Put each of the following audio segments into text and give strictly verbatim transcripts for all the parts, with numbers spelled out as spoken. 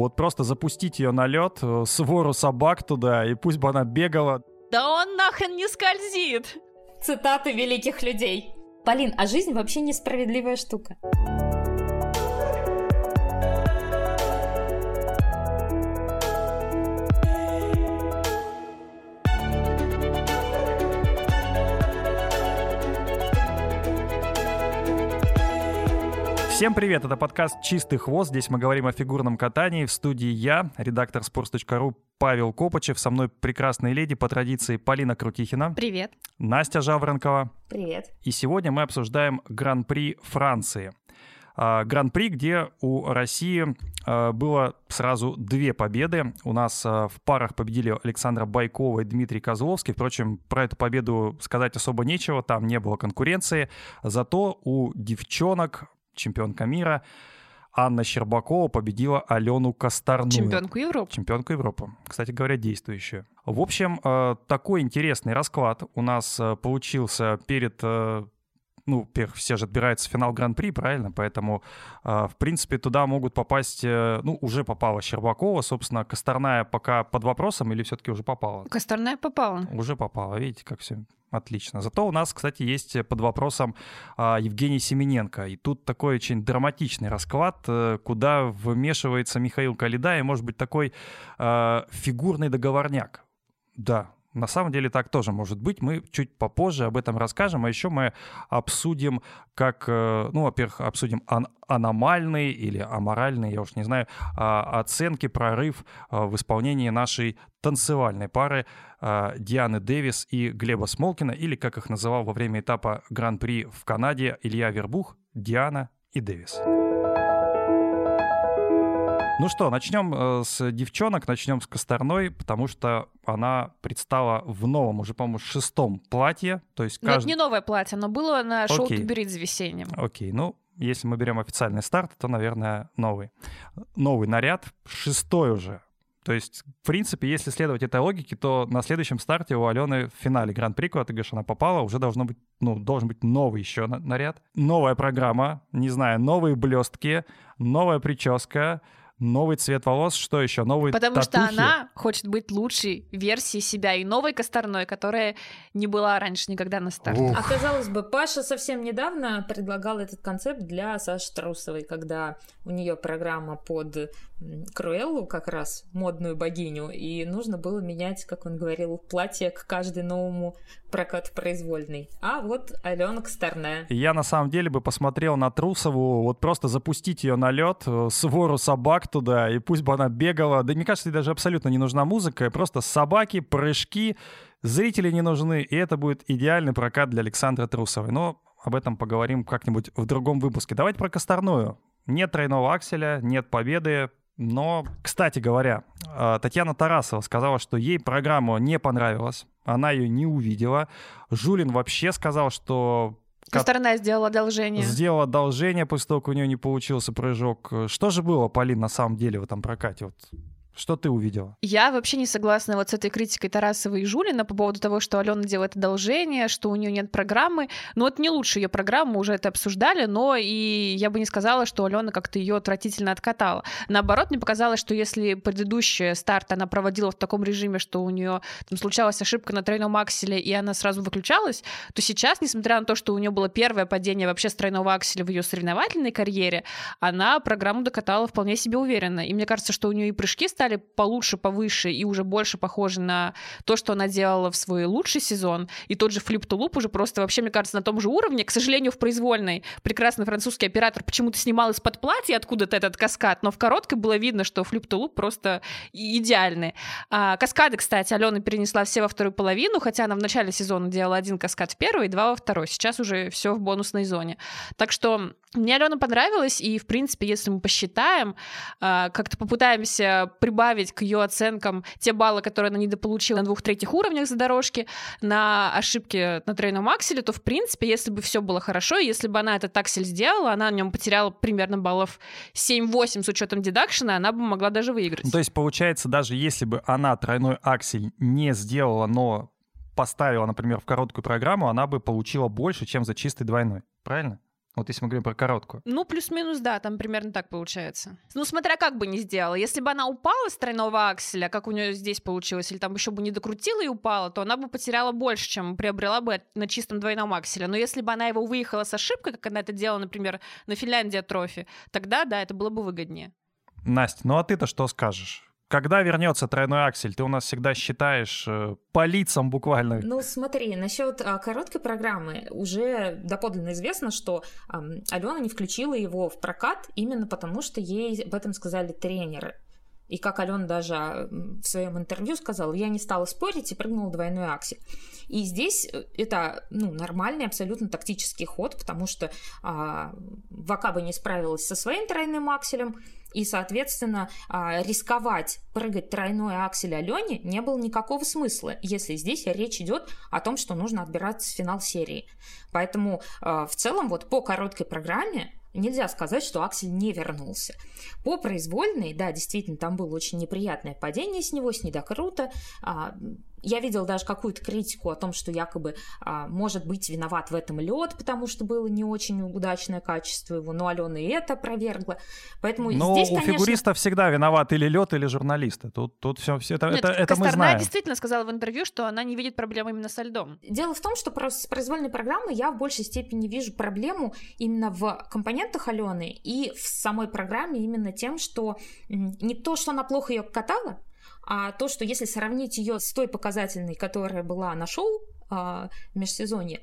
Вот просто запустить ее на лед, свору собак туда, и пусть бы она бегала. Да он нахрен не скользит! Цитаты великих людей. Полин, а жизнь вообще несправедливая штука. Всем привет, это подкаст «Чистый хвост». Здесь мы говорим о фигурном катании. В студии я, редактор sports точка ru Павел Копычев. Со мной прекрасные леди по традиции Полина Крутихина. Привет. Настя Жаворонкова. Привет. И сегодня мы обсуждаем Гран-при Франции. Гран-при, где у России было сразу две победы. У нас в парах победили Александра Байкова и Дмитрий Козловский. Впрочем, про эту победу сказать особо нечего, там не было конкуренции. Зато у девчонок... Чемпионка мира Анна Щербакова победила Алену Косторную. Чемпионку Европы. Чемпионку Европы. Кстати говоря, действующую. В общем, такой интересный расклад у нас получился перед... Ну, все же отбираются в финал Гран-при, правильно? Поэтому, в принципе, туда могут попасть... Ну, уже попала Щербакова. Собственно, Косторная пока под вопросом или все-таки уже попала? Косторная попала. Уже попала. Видите, как все... Отлично. Зато у нас, кстати, есть под вопросом Евгения Семененко. И тут такой очень драматичный расклад, куда вмешивается Михаил Калидай, и, может быть, такой э, фигурный договорняк. Да, на самом деле так тоже может быть. Мы чуть попозже об этом расскажем. А еще мы обсудим, как... Ну, во-первых, обсудим ан- аномальные или аморальные, я уж не знаю, оценки, прорыв в исполнении нашей танцевальной пары Дианы Дэвис и Глеба Смолкина, или, как их называл во время этапа Гран-при в Канаде Илья Вербух, Диана и Дэвис. Ну что, начнем с девчонок, начнем с Косторной, потому что она предстала в новом, уже, по-моему, шестом платье. То есть кажд... Это не новое платье, но было на шоу Тутберидзе весенним. Окей, ну, если мы берем официальный старт, то, наверное, новый. Новый наряд, шестой уже. То есть, в принципе, если следовать этой логике, то на следующем старте у Алены в финале Гран-при, куда ты говоришь, она попала, уже должно быть, ну, должен быть новый еще наряд. Новая программа, не знаю, новые блестки, новая прическа, новый цвет волос, что еще? Новые Потому татухи. Что она хочет быть лучшей версией себя и новой Косторной, которая не была раньше никогда на старте. Ух. Оказалось бы, Паша совсем недавно предлагал этот концепт для Саши Трусовой, когда у нее программа под Круэллу, как раз модную богиню, и нужно было менять, как он говорил, платье к каждому новому прокату произвольной. А вот Алена Косторная. Я на самом деле бы посмотрел на Трусову, вот просто запустить ее на лед, свору собак туда, и пусть бы она бегала. Да мне кажется, ей даже абсолютно не нужна музыка, просто собаки, прыжки, зрители не нужны, и это будет идеальный прокат для Александры Трусовой. Но об этом поговорим как-нибудь в другом выпуске. Давайте про Косторную. Нет тройного акселя, нет победы, но, кстати говоря, Татьяна Тарасова сказала, что ей программа не понравилась, она ее не увидела. Жулин вообще сказал, что... Косторная сделала одолжение. Сделала одолжение после того, как у нее не получился прыжок. Что же было, Полин, на самом деле в этом прокате? Вот, что ты увидела? Я вообще не согласна вот с этой критикой Тарасовой и Жулина по поводу того, что Алена делает одолжение, что у нее нет программы. Ну, это не лучше ее программа, уже это обсуждали, но и я бы не сказала, что Алена как-то ее отвратительно откатала. Наоборот, мне показалось, что если предыдущий старт она проводила в таком режиме, что у нее там случалась ошибка на тройном акселе, и она сразу выключалась, то сейчас, несмотря на то, что у нее было первое падение вообще с тройного акселя в ее соревновательной карьере, она программу докатала вполне себе уверенно. И мне кажется, что у нее и прыжки стали получше, повыше и уже больше похожи на то, что она делала в свой лучший сезон. И тот же флип-ту-луп уже просто вообще, мне кажется, на том же уровне. К сожалению, в произвольной прекрасный французский оператор почему-то снимал из-под платья откуда-то этот каскад, но в короткой было видно, что флип-ту-луп просто идеальный. А, каскады, кстати, Алена перенесла все во вторую половину, хотя она в начале сезона делала один каскад в первой и два во второй. Сейчас уже все в бонусной зоне. Так что мне Алена понравилась, и, в принципе, если мы посчитаем, как-то попытаемся прибавить к ее оценкам те баллы, которые она недополучила на двух третьих уровнях за дорожки, на ошибки на тройном акселе, то, в принципе, если бы все было хорошо, если бы она этот аксель сделала, она на нем потеряла примерно баллов семь-восемь с учетом дедакшена, она бы могла даже выиграть. То есть, получается, даже если бы она тройной аксель не сделала, но поставила, например, в короткую программу, она бы получила больше, чем за чистый двойной. Правильно? Вот если мы говорим про короткую. Ну, плюс-минус, да, там примерно так получается. Ну, смотря как бы не сделала. Если бы она упала с тройного акселя, как у нее здесь получилось, или там еще бы не докрутила и упала, то она бы потеряла больше, чем приобрела бы на чистом двойном акселе. Но если бы она его выехала с ошибкой, как она это делала, например, на Финляндия трофи, тогда, да, это было бы выгоднее. Настя, ну а ты-то что скажешь? Когда вернется тройной аксель? Ты у нас всегда считаешь э, по лицам буквально. Ну смотри, насчет э, короткой программы уже доподлинно известно, что э, Алена не включила его в прокат именно потому, что ей об этом сказали тренеры. И как Алена даже в своем интервью сказала, я не стала спорить и прыгнула двойной аксель. И здесь это ну, нормальный абсолютно тактический ход, потому что а, Вакаба не справилась со своим тройным акселем, и, соответственно, а, рисковать прыгать тройной аксель Алене не было никакого смысла, если здесь речь идет о том, что нужно отбираться в финал серии. Поэтому а, в целом вот по короткой программе нельзя сказать, что аксель не вернулся. По произвольной, да, действительно, там было очень неприятное падение с него, с недокрута. Я видела даже какую-то критику о том, что якобы может быть виноват в этом лед, потому что было не очень удачное качество его, но Алена и это опровергла. Поэтому но здесь, у конечно... фигуристов всегда виноват или лед, или журналисты. Тут, тут все, все это, Нет, это, это мы знаем. Она действительно сказала в интервью, что она не видит проблемы именно со льдом. Дело в том, что с произвольной программы я в большей степени вижу проблему именно в компонентах Алены и в самой программе именно тем, что не то, что она плохо ее катала, а то, что если сравнить ее с той показательной, которая была на шоу э, в межсезонье,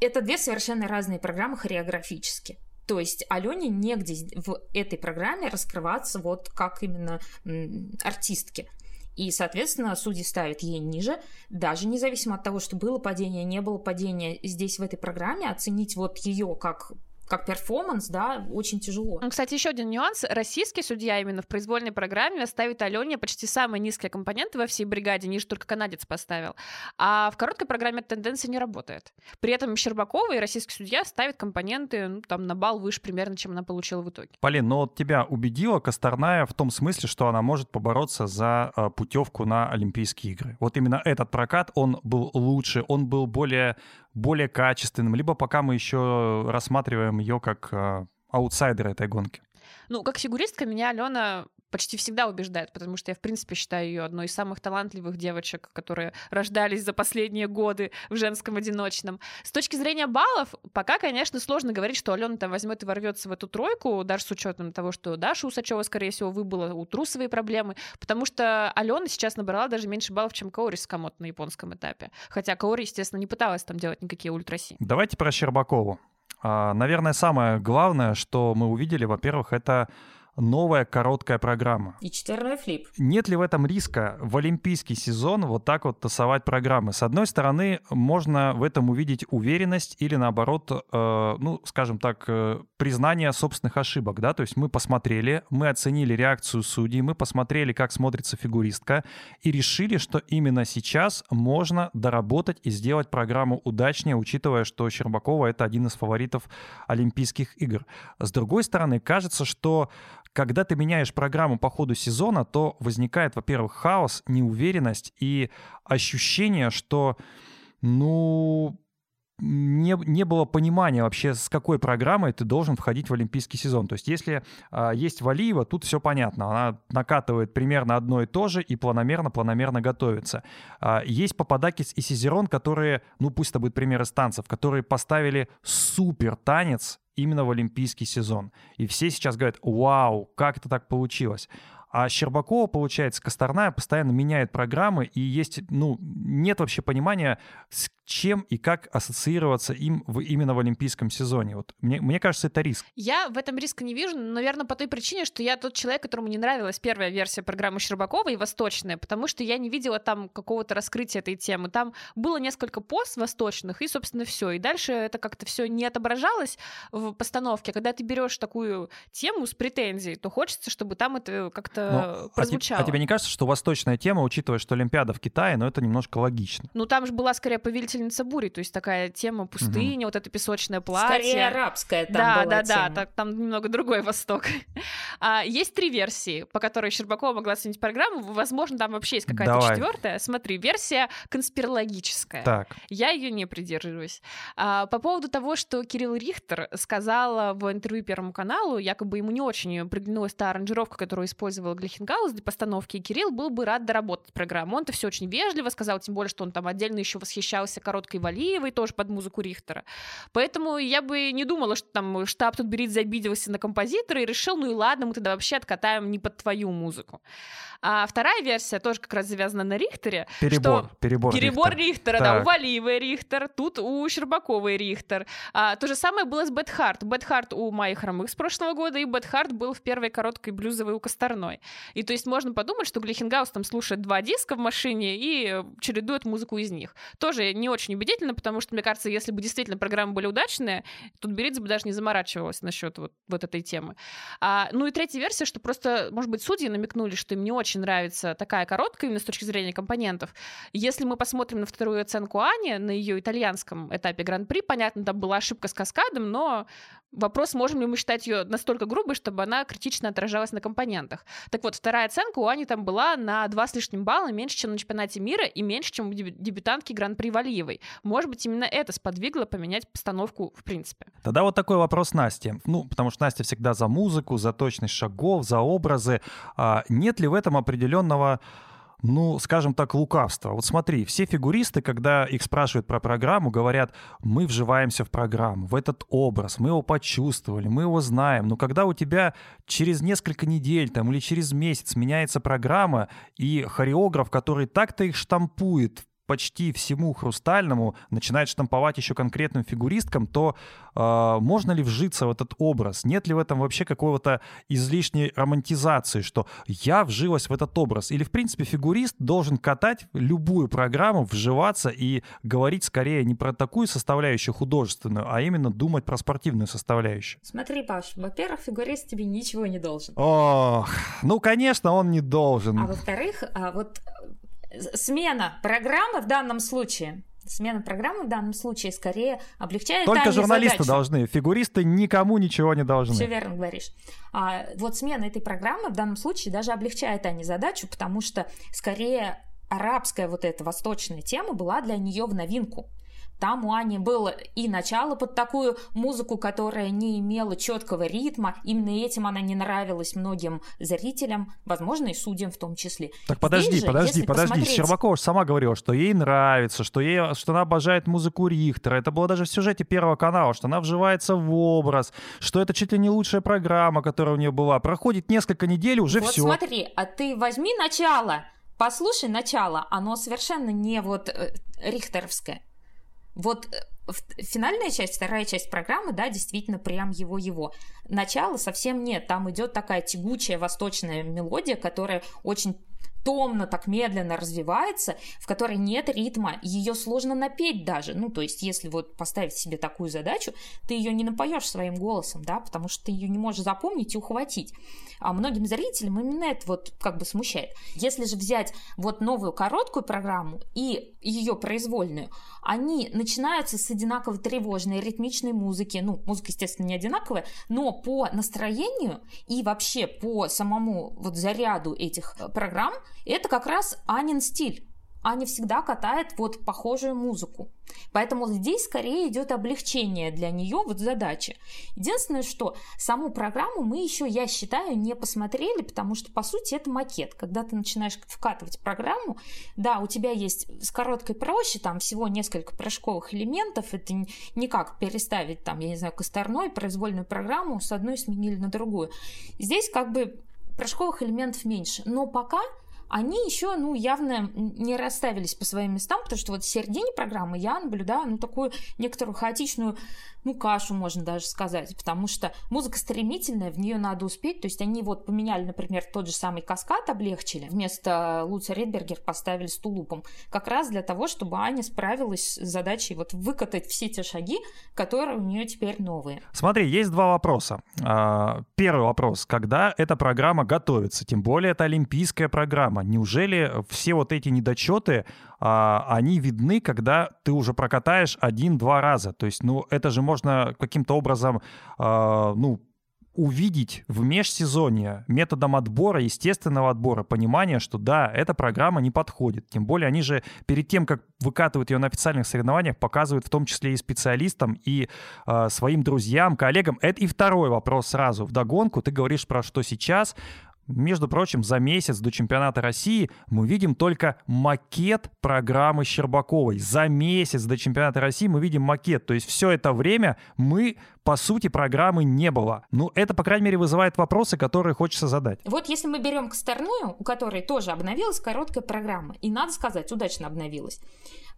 это две совершенно разные программы хореографически. То есть Алене негде в этой программе раскрываться вот как именно м, артистке. И, соответственно, судьи ставят ей ниже, даже независимо от того, что было падение, не было падения здесь в этой программе, оценить вот ее как... как перформанс, да, очень тяжело. Кстати, еще один нюанс. Российский судья именно в произвольной программе ставит Алене почти самые низкие компоненты во всей бригаде, ниже только канадец поставил. А в короткой программе эта тенденция не работает. При этом Щербакова и российский судья ставят компоненты ну, там, на балл выше примерно, чем она получила в итоге. Полин, но вот тебя убедила Косторная в том смысле, что она может побороться за путевку на Олимпийские игры. Вот именно этот прокат, он был лучше, он был более... более качественным, либо пока мы еще рассматриваем ее как э, аутсайдера этой гонки? Ну, как фигуристка меня Алена почти всегда убеждает, потому что я, в принципе, считаю ее одной из самых талантливых девочек, которые рождались за последние годы в женском одиночном. С точки зрения баллов, пока, конечно, сложно говорить, что Алена там возьмет и ворвется в эту тройку, даже с учетом того, что Даша Усачева, скорее всего, выбыла, у Трусовой проблемы, потому что Алена сейчас набрала даже меньше баллов, чем Каори Сакамото на японском этапе. Хотя Каори, естественно, не пыталась там делать никакие ультраси. Давайте про Щербакову. Наверное, самое главное, что мы увидели, во-первых, это новая короткая программа. И четверной флип. Нет ли в этом риска в олимпийский сезон вот так вот тасовать программы? С одной стороны, можно в этом увидеть уверенность или, наоборот, э, ну, скажем так, э, признание собственных ошибок, да? То есть мы посмотрели, мы оценили реакцию судей, мы посмотрели, как смотрится фигуристка, и решили, что именно сейчас можно доработать и сделать программу удачнее, учитывая, что Щербакова — это один из фаворитов Олимпийских игр. С другой стороны, кажется, что когда ты меняешь программу по ходу сезона, то возникает, во-первых, хаос, неуверенность и ощущение, что, ну, не, не было понимания вообще, с какой программой ты должен входить в олимпийский сезон. То есть если а, есть Валиева, тут все понятно. Она накатывает примерно одно и то же и планомерно-планомерно готовится. А, есть Пападакис и Сизерон, которые, ну пусть это будет пример из танцев, которые поставили супер танец именно в олимпийский сезон. И все сейчас говорят, вау, как это так получилось. А Щербакова, получается, Косторная постоянно меняет программы, и есть, ну, нет вообще понимания, с чем и как ассоциироваться им в, именно в олимпийском сезоне. Вот мне, мне кажется, это риск. Я в этом риска не вижу, наверное, по той причине, что я тот человек, которому не нравилась первая версия программы Щербаковой, восточная, потому что я не видела там какого-то раскрытия этой темы. Там было несколько пост восточных, и, собственно, все. И дальше это как-то все не отображалось в постановке. Когда ты берешь такую тему с претензией, то хочется, чтобы там это как-то Но, а, тебе, а тебе не кажется, что восточная тема, учитывая, что Олимпиада в Китае, но это немножко логично? Ну, там же была скорее повелитель повелительница бури, то есть такая тема пустыни, угу. вот это песочное платье. Скорее арабская там да, была да, тема. Да-да-да, там немного другой Восток. а, есть три версии, по которой Щербакова могла оценить программу. Возможно, там вообще есть какая-то Давай. четвертая. Смотри, версия конспирологическая. Так. Я ее не придерживаюсь. А, по поводу того, что Кирилл Рихтер сказал в интервью Первому каналу, якобы ему не очень приглянулась та аранжировка, которую использовал Глейхенгауз для постановки, и Кирилл был бы рад доработать программу. Он-то все очень вежливо сказал, тем более, что он там отдельно еще восхищался короткой Валиевой, тоже под музыку Рихтера. Поэтому я бы не думала, что там штаб Тутберидзе обиделся на композитора и решил, ну и ладно, мы тогда вообще откатаем не под твою музыку. А вторая версия тоже как раз завязана на Рихтере. Перебор, что... перебор, перебор Рихтера. Рихтера да, у Валиевой Рихтер, тут у Щербаковой Рихтер. А, то же самое было с Бэд Харт. Бэд Харт у Майи Хромых с прошлого года, и Бэд Харт был в первой короткой блюзовой у Косторной. И то есть можно подумать, что Глейхенгауз там слушает два диска в машине и чередует музыку из них. Тоже не очень убедительно, потому что, мне кажется, если бы действительно программы были удачные, Тутберидзе бы даже не заморачивалась насчет вот, вот этой темы. А, ну и третья версия, что просто, может быть, судьи намекнули, что им не очень нравится такая короткая именно с точки зрения компонентов. Если мы посмотрим на вторую оценку Ани, на ее итальянском этапе Гран-при, понятно, там была ошибка с каскадом, но вопрос, можем ли мы считать ее настолько грубой, чтобы она критично отражалась на компонентах. Так вот, вторая оценка у Ани там была на два с лишним балла, меньше, чем на чемпионате мира, и меньше, чем у дебютантки Гран-при Валиевой. Может быть, именно это сподвигло поменять постановку в принципе. Тогда вот такой вопрос Насте. Ну, потому что Настя всегда за музыку, за точность шагов, за образы. А нет ли в этом определенного, ну, скажем так, лукавство. Вот смотри, все фигуристы, когда их спрашивают про программу, говорят, мы вживаемся в программу, в этот образ, мы его почувствовали, мы его знаем. Но когда у тебя через несколько недель там, или через месяц меняется программа, и хореограф, который так-то их штампует почти всему хрустальному, начинает штамповать еще конкретным фигуристкам, то э, можно ли вжиться в этот образ? Нет ли в этом вообще какого-то излишней романтизации, что я вжилась в этот образ? Или, в принципе, фигурист должен катать любую программу, вживаться и говорить скорее не про такую составляющую художественную, а именно думать про спортивную составляющую? Смотри, Паш, во-первых, фигурист тебе ничего не должен. Ох, ну, конечно, он не должен. А во-вторых, а вот... Смена программы в данном случае, смена программы в данном случае скорее облегчает Только Ане журналисты задачу. Должны, фигуристы никому ничего не должны. Все верно говоришь. А вот смена этой программы в данном случае даже облегчает Ане задачу, потому что скорее арабская вот эта восточная тема была для нее в новинку. Там у Ани было и начало под такую музыку, которая не имела четкого ритма. Именно этим она не нравилась многим зрителям, возможно, и судьям в том числе. Так подожди, Здесь подожди, же, подожди. Посмотреть... Щербакова же сама говорила, что ей нравится, что, ей, что она обожает музыку Рихтера. Это было даже в сюжете Первого канала, что она вживается в образ, что это чуть ли не лучшая программа, которая у нее была. Проходит несколько недель, уже вот все. Вот смотри, а ты возьми начало, послушай начало, оно совершенно не вот э, рихтеровское. Вот финальная часть, вторая часть программы, да, действительно прям его-его. Начала совсем нет, там идет такая тягучая восточная мелодия, которая очень томно, так медленно развивается, в которой нет ритма, ее сложно напеть даже. Ну, то есть, если вот поставить себе такую задачу, ты ее не напоешь своим голосом, да, потому что ты ее не можешь запомнить и ухватить. А многим зрителям именно это вот как бы смущает. Если же взять вот новую короткую программу и ее произвольную, они начинаются с одинаково тревожной ритмичной музыки. Ну, музыка, естественно, не одинаковая, но по настроению и вообще по самому вот заряду этих программ это как раз Анин стиль. Аня всегда катает вот похожую музыку. Поэтому здесь скорее идет облегчение для нее вот задачи. Единственное, что саму программу мы еще, я считаю, не посмотрели, потому что, по сути, это макет. Когда ты начинаешь вкатывать программу, да, у тебя есть с короткой проще, там всего несколько прыжковых элементов, это никак переставить, там, я не знаю, Косторной, произвольную программу с одной сменили на другую. Здесь как бы прыжковых элементов меньше, но пока... Они еще, ну, явно не расставились по своим местам, потому что вот в середине программы я наблюдаю, ну, такую некоторую хаотичную, ну, кашу, можно даже сказать, потому что музыка стремительная, в нее надо успеть, то есть они вот поменяли, например, тот же самый каскад облегчили, вместо Луца Ридбергер поставили с тулупом, как раз для того, чтобы Аня справилась с задачей вот выкатать все те шаги, которые у нее теперь новые. Смотри, есть два вопроса. Первый вопрос, когда эта программа готовится, тем более это олимпийская программа, прямо. Неужели все вот эти недочеты, а, они видны, когда ты уже прокатаешь один-два раза? То есть, ну, это же можно каким-то образом, а, ну, увидеть в межсезонье методом отбора, естественного отбора, понимание, что да, эта программа не подходит. Тем более они же перед тем, как выкатывают ее на официальных соревнованиях, показывают в том числе и специалистам, и э, своим друзьям, коллегам. Это и второй вопрос сразу вдогонку. Ты говоришь про что сейчас. Между прочим, за месяц до чемпионата России мы видим только макет программы Щербаковой. За месяц до чемпионата России мы видим макет. То есть все это время мы, по сути, программы не было. Ну, это, по крайней мере, вызывает вопросы, которые хочется задать. Вот если мы берем Косторную, у которой тоже обновилась короткая программа, и, надо сказать, удачно обновилась.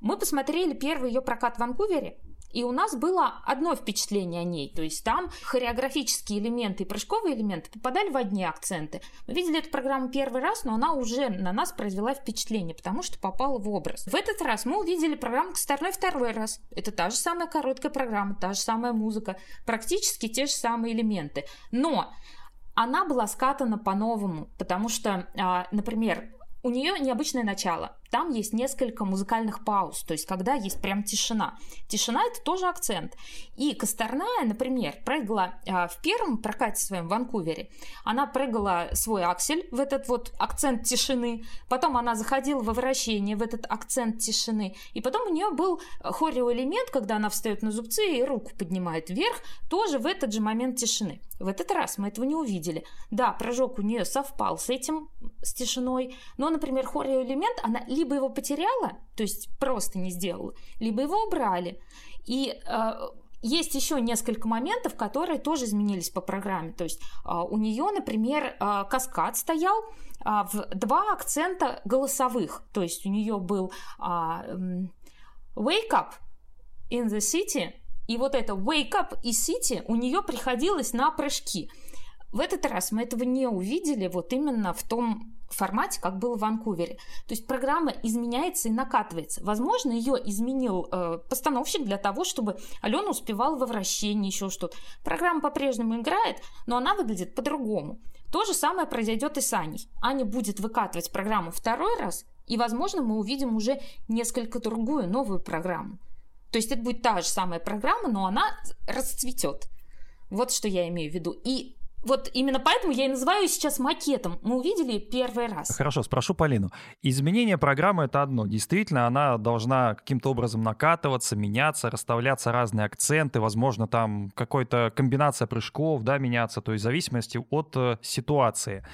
Мы посмотрели первый ее прокат в Ванкувере, и у нас было одно впечатление о ней. То есть там хореографические элементы и прыжковые элементы попадали в одни акценты. Мы видели эту программу первый раз, но она уже на нас произвела впечатление, потому что попала в образ. В этот раз мы увидели программу Косторной второй раз. Это та же самая короткая программа, та же самая музыка, практически те же самые элементы. Но она была скатана по-новому, потому что, например, у нее необычное начало. Там есть несколько музыкальных пауз, то есть когда есть прям тишина. Тишина – это тоже акцент. И Косторная, например, прыгала в первом прокате своем в Ванкувере. Она прыгала свой аксель в этот вот акцент тишины. Потом она заходила во вращение в этот акцент тишины. И потом у нее был хореоэлемент, когда она встает на зубцы и руку поднимает вверх, тоже в этот же момент тишины. В этот раз мы этого не увидели. Да, прыжок у нее совпал с этим, с тишиной, но, например, хореоэлемент она либо его потеряла, то есть просто не сделала, либо его убрали. И э, есть еще несколько моментов, которые тоже изменились по программе. То есть э, у нее, например, э, каскад стоял э, в два акцента голосовых. То есть у нее был э, «Wake up in the city», и вот это «Wake up» и «City» у нее приходилось на прыжки. В этот раз мы этого не увидели вот именно в том формате, как было в Ванкувере. То есть программа изменяется и накатывается. Возможно, ее изменил э, постановщик для того, чтобы Алена успевала во вращении, еще что-то. Программа по-прежнему играет, но она выглядит по-другому. То же самое произойдет и с Аней. Аня будет выкатывать программу второй раз, и, возможно, мы увидим уже несколько другую, новую программу. То есть это будет та же самая программа, но она расцветет. Вот что я имею в виду. И вот именно поэтому я и называю сейчас макетом. Мы увидели первый раз. Хорошо, спрошу Полину. Изменение программы – это одно. Действительно, она должна каким-то образом накатываться, меняться, расставляться разные акценты, возможно, там какая-то комбинация прыжков, да, меняться, то есть в зависимости от э, ситуации.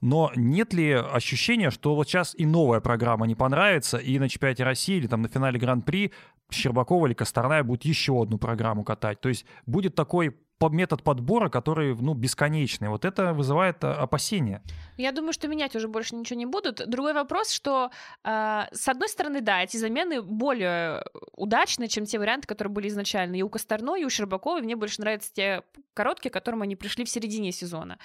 Но нет ли ощущения, что вот сейчас и новая программа не понравится, и на чемпионате России или там на финале Гран-при Щербакова или Косторная будет еще одну программу катать? То есть будет такой метод подбора, который, ну, бесконечный. Вот это вызывает опасения. Я думаю, что менять уже больше ничего не будут. Другой вопрос, что э, с одной стороны, да, эти замены более удачны, чем те варианты, которые были изначально. И у Косторной, и у Щербаковой мне больше нравятся те короткие, к которым они пришли в середине сезона.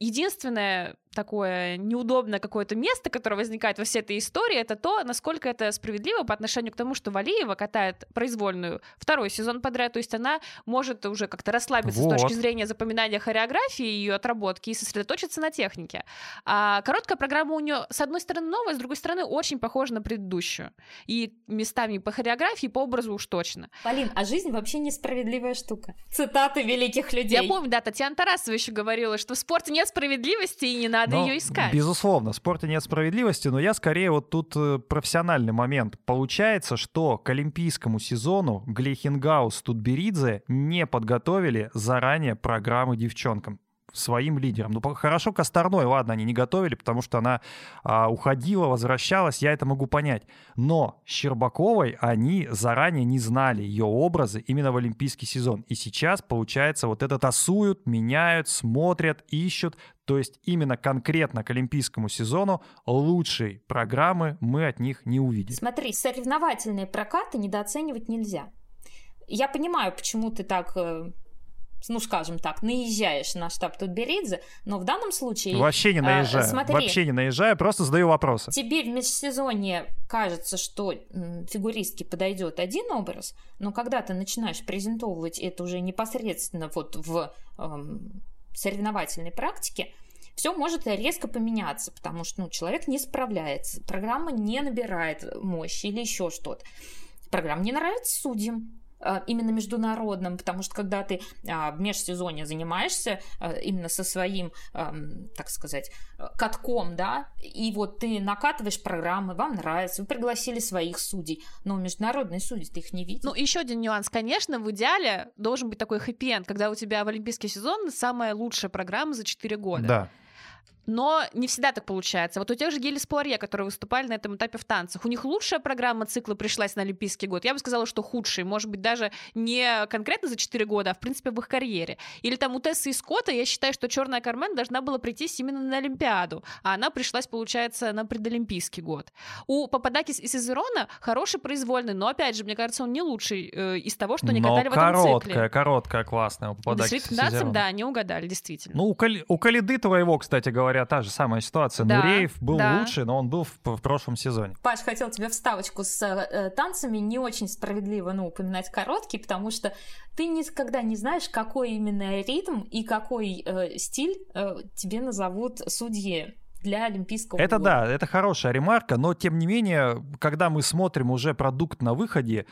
Единственное такое неудобное какое-то место, которое возникает во всей этой истории, это то, насколько это справедливо по отношению к тому, что Валиева катает произвольную второй сезон подряд, то есть она может уже как-то расслабиться вот с точки зрения запоминания хореографии, ее отработки и сосредоточиться на технике. А короткая программа у нее, с одной стороны, новая, с другой стороны, очень похожа на предыдущую. И местами по хореографии, и по образу уж точно. Полин, а жизнь вообще несправедливая штука. Цитаты великих людей. Я помню, да, Татьяна Тарасова еще говорила, что в спорте нет справедливости и не надо Надо ее искать. Безусловно, в спорте нет справедливости, но я скорее вот тут профессиональный момент. Получается, что к олимпийскому сезону Глейхенгауз, Тутберидзе не подготовили заранее программы девчонкам, своим лидером. Ну, хорошо, Косторной, ладно, они не готовили, потому что она а, уходила, возвращалась, я это могу понять. Но Щербаковой они заранее не знали ее образы именно в олимпийский сезон. И сейчас, получается, вот это тасуют, меняют, смотрят, ищут. То есть именно конкретно к олимпийскому сезону лучшей программы мы от них не увидим. Смотри, соревновательные прокаты недооценивать нельзя. Я понимаю, почему ты так... ну, скажем так, наезжаешь на штаб Тутберидзе, но в данном случае... Вообще не наезжаю, э, смотри, вообще не наезжаю, просто задаю вопросы. Тебе в межсезонье кажется, что фигуристке подойдет один образ, но когда ты начинаешь презентовывать это уже непосредственно вот в э, соревновательной практике, все может резко поменяться, потому что ну, человек не справляется, программа не набирает мощи или еще что-то. Программа не нравится судьям, именно международным, потому что когда ты в межсезонье занимаешься именно со своим, так сказать, катком, да, и вот ты накатываешь программы, вам нравится, вы пригласили своих судей, но международные судьи, ты их не видишь. Ну, еще один нюанс, конечно, в идеале должен быть такой хэппи-энд, когда у тебя в олимпийский сезон самая лучшая программа за четыре года. Да. Но не всегда так получается. Вот у тех же Гиллес Пуарье, которые выступали на этом этапе в танцах, у них лучшая программа цикла пришлась на Олимпийский год. Я бы сказала, что худший. Может быть, даже не конкретно за четыре года, а в принципе в их карьере. Или там у Тессы и Скотта, я считаю, что «Черная Кармен» должна была прийтись именно на Олимпиаду, а она пришлась, получается, на предолимпийский год. У Пападакис и Сизерона хороший произвольный, но, опять же, мне кажется, он не лучший э, из того, что они но катали в этом цикле. короткая, короткая, классная у Пападакис и Сизерона. Да, не угадали, действительно. Ну, у, Кали... у Калиды твоего, кстати говоря, та же самая ситуация. Да, Нуреев был да. лучше, но он был в, в прошлом сезоне. Паш, хотел тебе вставочку с э, танцами. Не очень справедливо ну, упоминать короткий, потому что ты никогда не знаешь, какой именно ритм и какой э, стиль э, тебе назовут судьи для Олимпийского это года. Да, это хорошая ремарка, но тем не менее, когда мы смотрим уже продукт на выходе,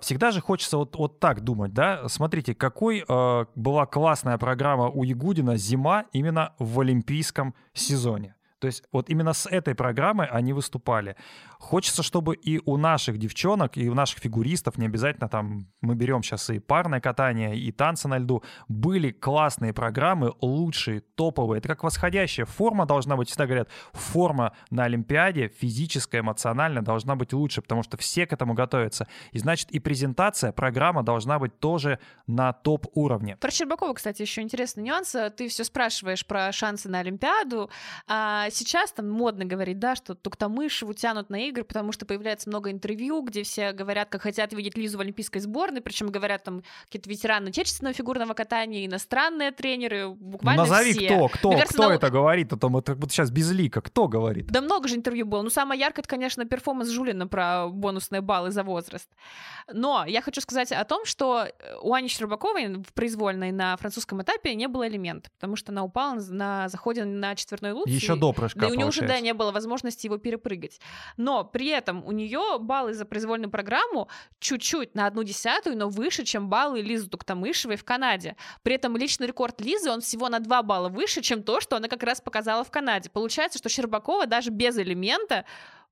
всегда же хочется вот, вот так думать, да? Смотрите, какой э, была классная программа у Ягудина «Зима» именно в олимпийском сезоне. То есть вот именно с этой программой они выступали. Хочется, чтобы и у наших девчонок, и у наших фигуристов, не обязательно там мы берем сейчас и парное катание, и танцы на льду, были классные программы, лучшие, топовые. Это как восходящая форма должна быть. Всегда говорят, форма на Олимпиаде физическая, эмоциональная должна быть лучше, потому что все к этому готовятся. И значит и презентация, программа должна быть тоже на топ-уровне. Про Щербакова, кстати, еще интересный нюанс. Ты все спрашиваешь про шансы на Олимпиаду. А сейчас там модно говорить, да, что Туктамышеву тянут на игры, потому что появляется много интервью, где все говорят, как хотят видеть Лизу в олимпийской сборной, причем говорят там какие-то ветераны отечественного фигурного катания, иностранные тренеры, буквально назови все. Назови кто, кто, Наверное, кто на... это говорит, а то мы как будто сейчас безлико, кто говорит? Да много же интервью было, ну самое яркое, это, конечно, перформанс Жулина про бонусные баллы за возраст. Но я хочу сказать о том, что у Ани Щербаковой в произвольной на французском этапе не было элемента, потому что она упала на заходе на четверной луц. Еще до прыжка, да, и у нее уже да, не было возможности его перепрыгать. Но при этом у нее баллы за произвольную программу чуть-чуть на одну десятую, но выше, чем баллы Лизы Туктамышевой в Канаде. При этом личный рекорд Лизы, он всего на два балла выше, чем то, что она как раз показала в Канаде. Получается, что Щербакова даже без элемента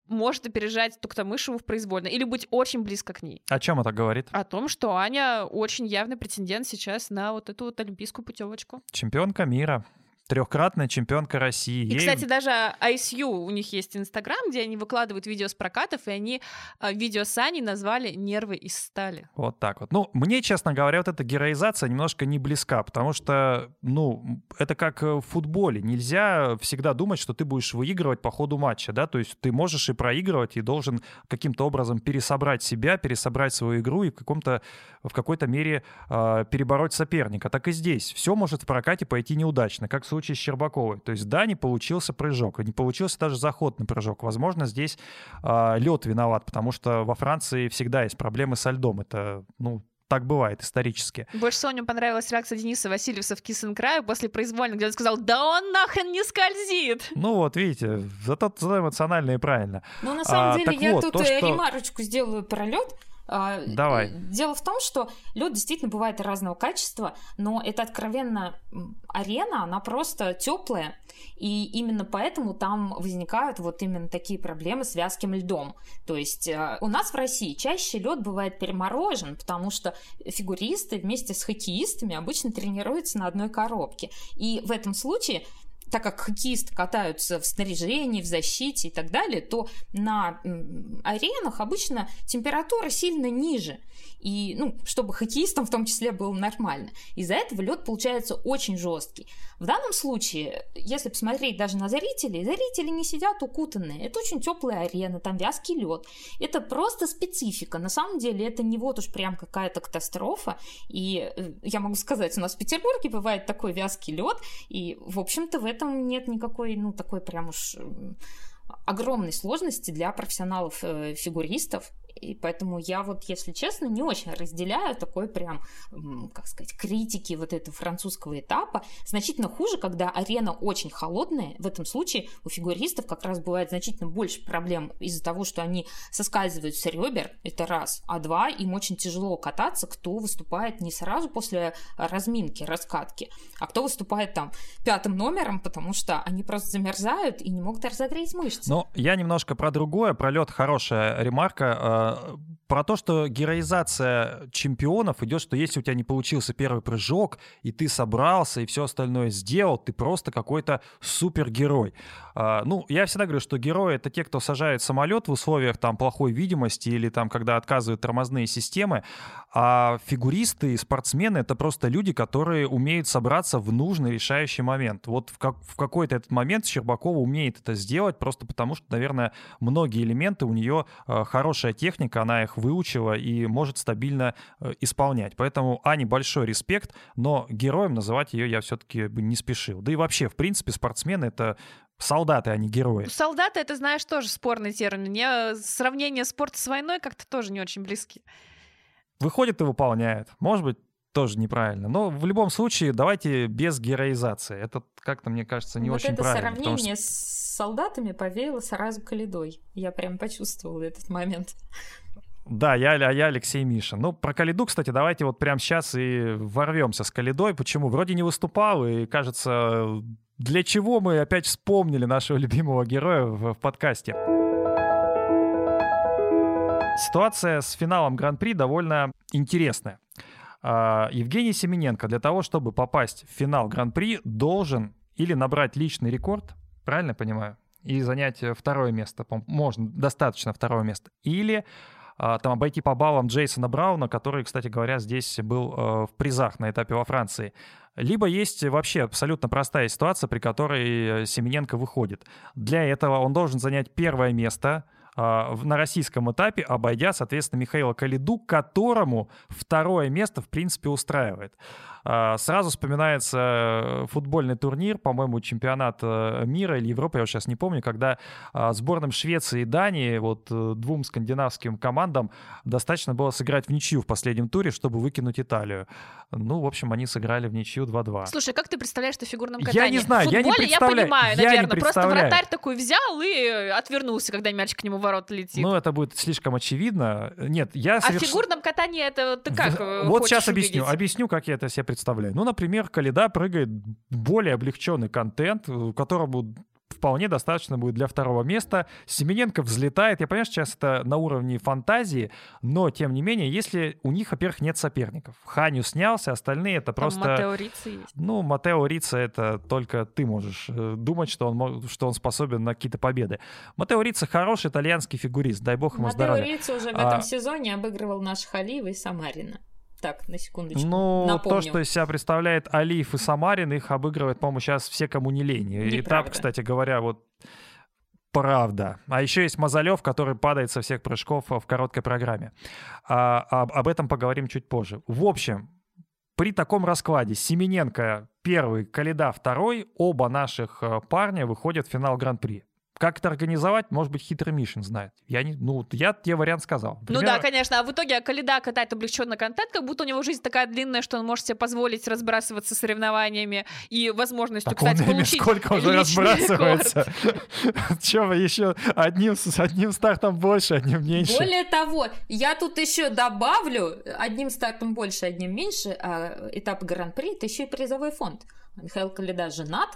может опережать Туктамышеву в произвольной или быть очень близко к ней. О чем это говорит? О том, что Аня очень явный претендент сейчас на вот эту вот олимпийскую путевочку. Чемпионка мира. Трехкратная чемпионка России. И, Ей... кстати, даже ай эс ю, у них есть Инстаграм, где они выкладывают видео с прокатов, и они видео с Аней назвали «Нервы из стали». Вот так вот. Ну, мне, честно говоря, вот эта героизация немножко не близка, потому что, ну, это как в футболе. Нельзя всегда думать, что ты будешь выигрывать по ходу матча, да, то есть ты можешь и проигрывать, и должен каким-то образом пересобрать себя, пересобрать свою игру и в каком-то, в какой-то мере э, перебороть соперника. Так и здесь. Все может в прокате пойти неудачно, как в случае с Щербаковой. То есть да, не получился прыжок, не получился даже заход на прыжок. Возможно, здесь э, лед виноват, потому что во Франции всегда есть проблемы со льдом. Это, ну, так бывает исторически. Больше всего мне понравилась реакция Дениса Васильевса в «Kiss and Cry» после произвольной, где он сказал: «Да он нахрен не скользит!» Ну вот, видите, зато эмоционально и правильно. Ну, на самом а, деле, я вот, тут то, что... ремарочку сделаю про лед. Давай. Дело в том, что лед действительно бывает разного качества, но это откровенно арена, она просто теплая, и именно поэтому там возникают вот именно такие проблемы с вязким льдом. То есть у нас в России чаще лед бывает переморожен, потому что фигуристы вместе с хоккеистами обычно тренируются на одной коробке, и в этом случае, так как хоккеисты катаются в снаряжении, в защите и так далее, то на аренах обычно температура сильно ниже, и, ну, чтобы хоккеистам в том числе было нормально. Из-за этого лед получается очень жесткий. В данном случае, если посмотреть даже на зрителей, зрители не сидят укутанные. Это очень теплая арена, там вязкий лед. Это просто специфика. На самом деле это не вот уж прям какая-то катастрофа. И я могу сказать, у нас в Петербурге бывает такой вязкий лед, и, в общем-то, в этом Там нет никакой, ну, такой прям уж огромной сложности для профессионалов-фигуристов. И поэтому я вот, если честно, не очень разделяю такой прям, как сказать, критики вот этого французского этапа. Значительно хуже, когда арена очень холодная. В этом случае у фигуристов как раз бывает значительно больше проблем из-за того, что они соскальзывают с ребер. Это раз. А два, им очень тяжело кататься, кто выступает не сразу после разминки, раскатки, а кто выступает там пятым номером, потому что они просто замерзают и не могут разогреть мышцы. Ну, я немножко про другое. Про лед хорошая ремарка. Про то, что героизация чемпионов идет, что если у тебя не получился первый прыжок, и ты собрался, и все остальное сделал, ты просто какой-то супергерой. Ну, я всегда говорю, что герои — это те, кто сажает самолет в условиях там плохой видимости или там, когда отказывают тормозные системы. А фигуристы и спортсмены — это просто люди, которые умеют собраться в нужный решающий момент. Вот в, как, в какой-то этот момент Щербакова умеет это сделать, просто потому что, наверное, многие элементы у нее хорошая техника, она их выучила и может стабильно исполнять. Поэтому Ане большой респект, но героем называть ее я все-таки бы не спешил. Да и вообще, в принципе, спортсмены — это солдаты, а не герои. Солдаты — это, знаешь, тоже спорный термин. Мне сравнение спорта с войной как-то тоже не очень близки. Выходит и выполняет. Может быть, тоже неправильно. Но в любом случае, давайте без героизации. Это как-то, мне кажется, не вот очень правильно. Вот это сравнение что... с солдатами повеяло сразу Калидой. Я прям почувствовала этот момент. Да, я, я Алексей Мишин. Ну, про Калиду, кстати, давайте вот прямо сейчас и ворвемся с Калидой. Почему? Вроде не выступал, и, кажется, для чего мы опять вспомнили нашего любимого героя в, в подкасте. Ситуация с финалом Гран-при довольно интересная. Евгений Семененко для того, чтобы попасть в финал Гран-при, должен или набрать личный рекорд, правильно понимаю, и занять второе место, можно, достаточно второе место, или там обойти по баллам Джейсона Брауна, который, кстати говоря, здесь был в призах на этапе во Франции. Либо есть вообще абсолютно простая ситуация, при которой Семененко выходит. Для этого он должен занять первое место на российском этапе, обойдя, соответственно, Михаила Калиду, которому второе место, в принципе, устраивает. Сразу вспоминается футбольный турнир, по-моему, чемпионат мира или Европы, я вот сейчас не помню, когда сборным Швеции и Дании, вот двум скандинавским командам, достаточно было сыграть в ничью в последнем туре, чтобы выкинуть Италию. Ну, в общем, они сыграли в ничью два-два. Слушай, как ты представляешь это в фигурном катании? Я не знаю, в футболе я не представляю. Я понимаю, я наверное, не просто вратарь такой взял и отвернулся, когда мяч к нему в ворот летит. Ну, это будет слишком очевидно. Нет, я... Соверш... А в фигурном катании это ты как в... Вот сейчас объясню, увидеть? Объясню, как я это себе представляю. Ну, например, Калида прыгает более облегченный контент, которому вполне достаточно будет для второго места. Семененко взлетает. Я понимаю, что сейчас это на уровне фантазии, но, тем не менее, если у них, во-первых, нет соперников. Ханю снялся, остальные это там просто... Матео Рицца есть. Ну, Матео Рицца — это только ты можешь думать, что он, мог... что он способен на какие-то победы. Матео Рицца — хороший итальянский фигурист, дай бог ему здоровья. Матео Рицца уже в этом а... сезоне обыгрывал наших Алиева и Самарина. Так, на секундочку, ну, напомню. То, что из себя представляет Алиев и Самарин, их обыгрывает, по-моему, сейчас все, кому не лень. Неправда. Этап, кстати говоря, вот правда. А еще есть Мозалев, который падает со всех прыжков в короткой программе. А, об, об этом поговорим чуть позже. В общем, при таком раскладе Семененко первый, Калида второй, оба наших парня выходят в финал Гран-при. Как это организовать, может быть, хитрый Мишин знает. Я не, ну, я тебе вариант сказал. Например, ну да, конечно. А в итоге Калида катает облегченный контент, как будто у него жизнь такая длинная, что он может себе позволить разбрасываться соревнованиями и возможностью, так, кстати, он получить сколько уже разбрасывается? Че вы еще? Одним, одним стартом больше, одним меньше. Более того, я тут еще добавлю, одним стартом больше, одним меньше, а этап Гран-при — это еще и призовой фонд. Михаил Калида женат.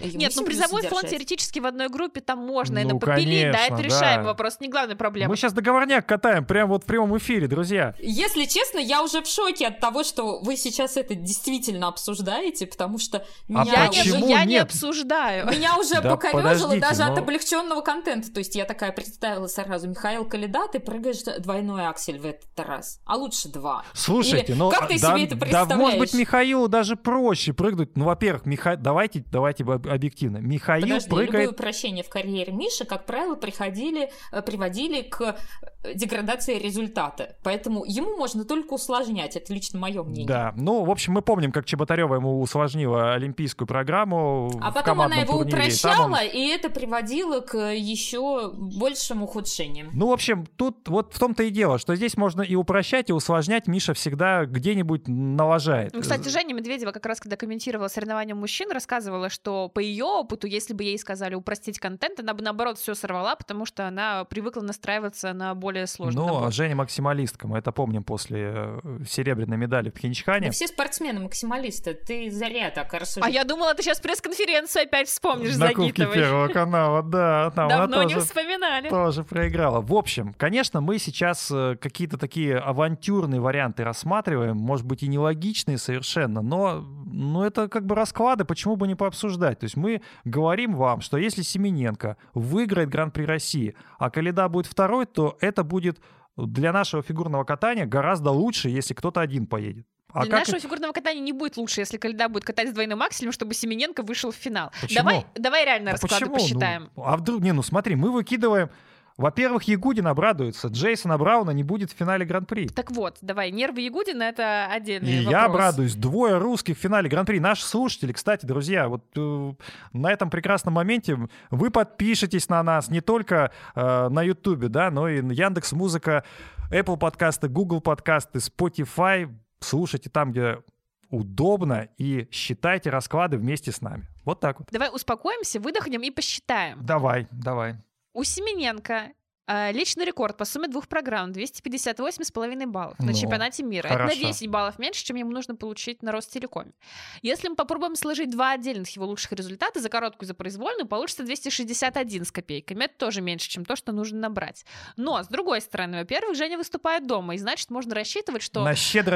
Ему Нет, ну призовой фонд теоретически в одной группе там можно, ну, и напопилить, да, это да. Решаемый вопрос, не главная проблема. Мы сейчас договорняк катаем, прям вот в прямом эфире, друзья. Если честно, я уже в шоке от того, что вы сейчас это действительно обсуждаете, потому что а меня почему я, я не обсуждаю. Меня уже да покорежило даже но... от облегченного контента. То есть я такая представила сразу: Михаил Калида, ты прыгаешь двойной аксель в этот раз, а лучше два. Слушайте, Или, ну как ты да, себе это представляешь? Да, может быть, Михаилу даже проще прыгнуть. Ну, во-первых, Миха... давайте, давайте объективно. Михаил Подожди, прыгает... любые упрощения в карьере Миши, как правило, приходили, приводили к деградации результата. Поэтому ему можно только усложнять. Это лично мое мнение. Да. Ну, в общем, мы помним, как Чеботарева ему усложнила олимпийскую программу. А в потом она его турнире. упрощала, он... и это приводило к еще большим ухудшениям. Ну, в общем, тут вот в том-то и дело, что здесь можно и упрощать, и усложнять. Миша всегда где-нибудь налажает. Кстати, Женя Медведева как раз, когда комментировала соревнования мужчин, рассказывала, что по ее опыту, если бы ей сказали упростить контент, она бы, наоборот, все сорвала, потому что она привыкла настраиваться на более сложный набор. Ну, Женя максималистка, мы это помним после серебряной медали в Пхенчхане. Да все спортсмены максималисты, ты зря так рассуждаешь. А я думала, ты сейчас пресс-конференцию опять вспомнишь за Загитовой. На Кубке Первого канала, да. Там давно она не тоже, вспоминали. Тоже проиграла. В общем, конечно, мы сейчас какие-то такие авантюрные варианты рассматриваем, может быть, и нелогичные совершенно, но, но это как бы расклады, почему бы не пообсуждать. То есть мы говорим вам, что если Семененко выиграет Гран-при России, а Калида будет второй, то это будет для нашего фигурного катания гораздо лучше, если кто-то один поедет. А для нашего это... фигурного катания не будет лучше, если Калида будет катать с двойным акселем, чтобы Семененко вышел в финал. Почему? Давай, давай реально а расклады почему? посчитаем. Ну, а вдруг... Не, ну смотри, мы выкидываем... Во-первых, Ягудин обрадуется. Джейсона Брауна не будет в финале Гран-при. Так вот, давай, нервы Ягудина — это отдельный и вопрос. И я обрадуюсь. Двое русских в финале Гран-при. Наши слушатели, кстати, друзья, вот э, на этом прекрасном моменте вы подпишитесь на нас не только э, на Ютубе, да, но и на Яндекс.Музыка, Apple подкасты, Google подкасты, Spotify. Слушайте там, где удобно, и считайте расклады вместе с нами. Вот так вот. Давай успокоимся, выдохнем и посчитаем. Давай, давай. У Семененко э, личный рекорд по сумме двух программ — двести пятьдесят восемь целых пять баллов ну, на чемпионате мира. Хорошо. Это на десять баллов меньше, чем ему нужно получить на Ростелекоме. Если мы попробуем сложить два отдельных его лучших результата, за короткую и за произвольную, получится двести шестьдесят один с копейками. Это тоже меньше, чем то, что нужно набрать. Но, с другой стороны, во-первых, Женя выступает дома, и значит, можно рассчитывать, что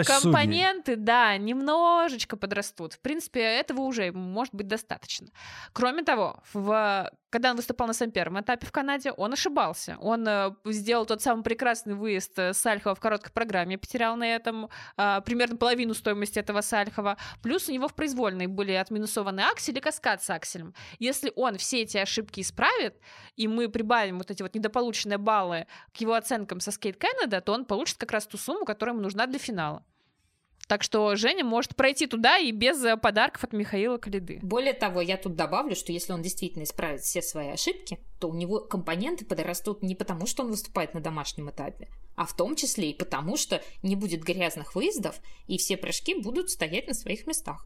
компоненты, судей. да, немножечко подрастут. В принципе, этого уже может быть достаточно. Кроме того, в... когда он выступал на своем первом этапе в Канаде, он ошибался. Он э, сделал тот самый прекрасный выезд Сальхова в короткой программе, потерял на этом э, примерно половину стоимости этого Сальхова. Плюс у него в произвольной были отминусованы аксель и каскад с акселем. Если он все эти ошибки исправит, и мы прибавим вот эти вот недополученные баллы к его оценкам со Skate Canada, то он получит как раз ту сумму, которая ему нужна для финала. Так что Женя может пройти туда и без подарков от Михаила Калиды. Более того, я тут добавлю, что если он действительно исправит все свои ошибки, то у него компоненты подрастут не потому, что он выступает на домашнем этапе, а в том числе и потому, что не будет грязных выездов, и все прыжки будут стоять на своих местах.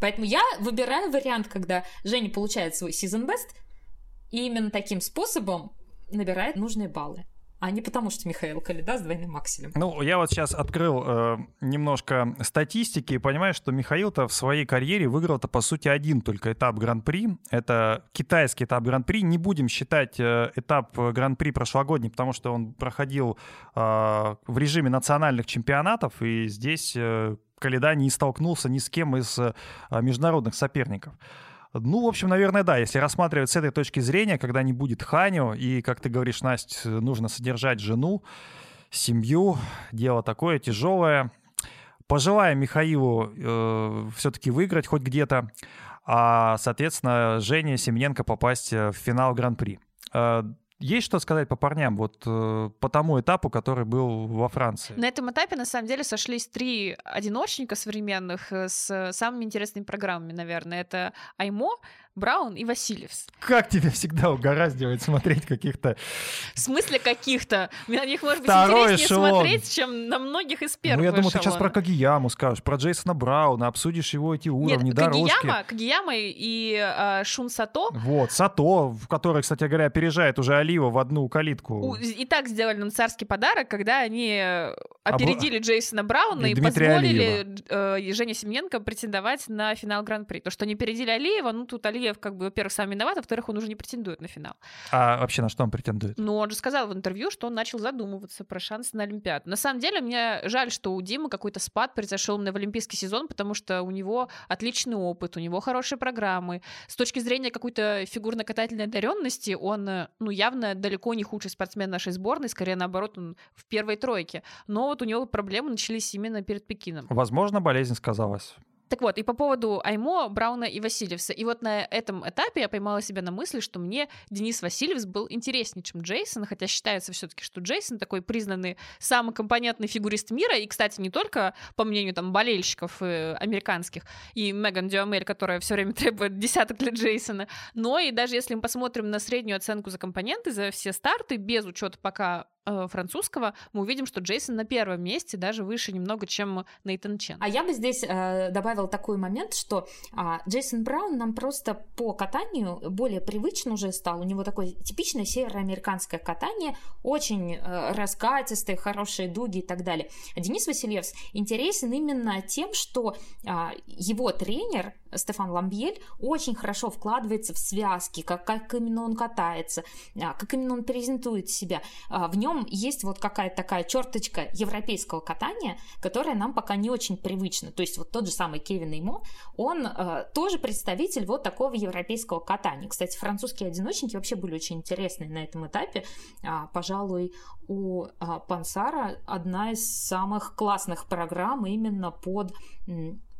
Поэтому я выбираю вариант, когда Женя получает свой season best, и именно таким способом набирает нужные баллы. А не потому, что Михаил Калида с двойным акселем. Ну, я вот сейчас открыл э, немножко статистики и понимаю, что Михаил-то в своей карьере выиграл-то, по сути, один только этап Гран-при. Это китайский этап Гран-при. Не будем считать э, этап Гран-при прошлогодний, потому что он проходил э, в режиме национальных чемпионатов, и здесь э, Калида не столкнулся ни с кем из э, международных соперников. Ну, в общем, наверное, да, если рассматривать с этой точки зрения, когда не будет Ханю, и, как ты говоришь, Настя, нужно содержать жену, семью, дело такое тяжелое. Пожелаем Михаилу э, все-таки выиграть хоть где-то, а, соответственно, Жене Семененко попасть в финал Гран-при. Э, Есть что сказать по парням вот э, по тому этапу, который был во Франции? На этом этапе, на самом деле, сошлись три одиночника современных с самыми интересными программами, наверное. Это Эймо, Браун и Васильевс. Как тебе всегда угораздивает смотреть каких-то... В смысле каких-то? На них, может быть, Второй интереснее эшелон. смотреть, чем на многих из первых Ну, я думаю, эшелона. Ты сейчас про Кагияму скажешь, про Джейсона Брауна, обсудишь его эти уровни, Нет, дорожки. Кагияма, Кагияма и э, Шун Сато. Вот, Сато, который, кстати говоря, опережает уже Алиева в одну калитку. И так сделали нам царский подарок, когда они опередили Об... Джейсона Брауна и, и позволили э, Жене Семененко претендовать на финал Гран-при. То, что они опередили Алиева, ну, тут Алиев как бы, во-первых, сам виноват, а во-вторых, он уже не претендует на финал. А вообще на что он претендует? Ну, он же сказал в интервью, что он начал задумываться про шансы на Олимпиаду. На самом деле, мне жаль, что у Димы какой-то спад произошел именно в олимпийский сезон, потому что у него отличный опыт, у него хорошие программы. С точки зрения какой-то фигурно-катательной одаренности, он, ну, явно далеко не худший спортсмен нашей сборной, скорее, наоборот, он в первой тройке. Но вот у него проблемы начались именно перед Пекином. Возможно, болезнь сказалась. Так вот, и по поводу Эймо, Брауна и Васильевса. И вот на этом этапе я поймала себя на мысли, что мне Денис Васильевс был интереснее, чем Джейсон, хотя считается все-таки, что Джейсон такой признанный самый компонентный фигурист мира, и, кстати, не только, по мнению там болельщиков американских, и Меган Дюамель, которая все время требует десяток для Джейсона, но и даже если мы посмотрим на среднюю оценку за компоненты, за все старты, без учета пока французского, мы увидим, что Джейсон на первом месте, даже выше немного, чем Нейтан Чен. А я бы здесь э, добавила такой момент, что э, Джейсон Браун нам просто по катанию более привычен уже стал. У него такое типичное североамериканское катание, очень э, раскатистые, хорошие дуги и так далее. Денис Васильевс интересен именно тем, что э, его тренер Стефан Ламбьель очень хорошо вкладывается в связки, как, как именно он катается, как именно он презентует себя. В нем есть вот какая-то такая черточка европейского катания, которая нам пока не очень привычна. То есть вот тот же самый Кевин Эймо, он э, тоже представитель вот такого европейского катания. Кстати, французские одиночники вообще были очень интересны на этом этапе. А, пожалуй, у а, Пансара одна из самых классных программ именно под...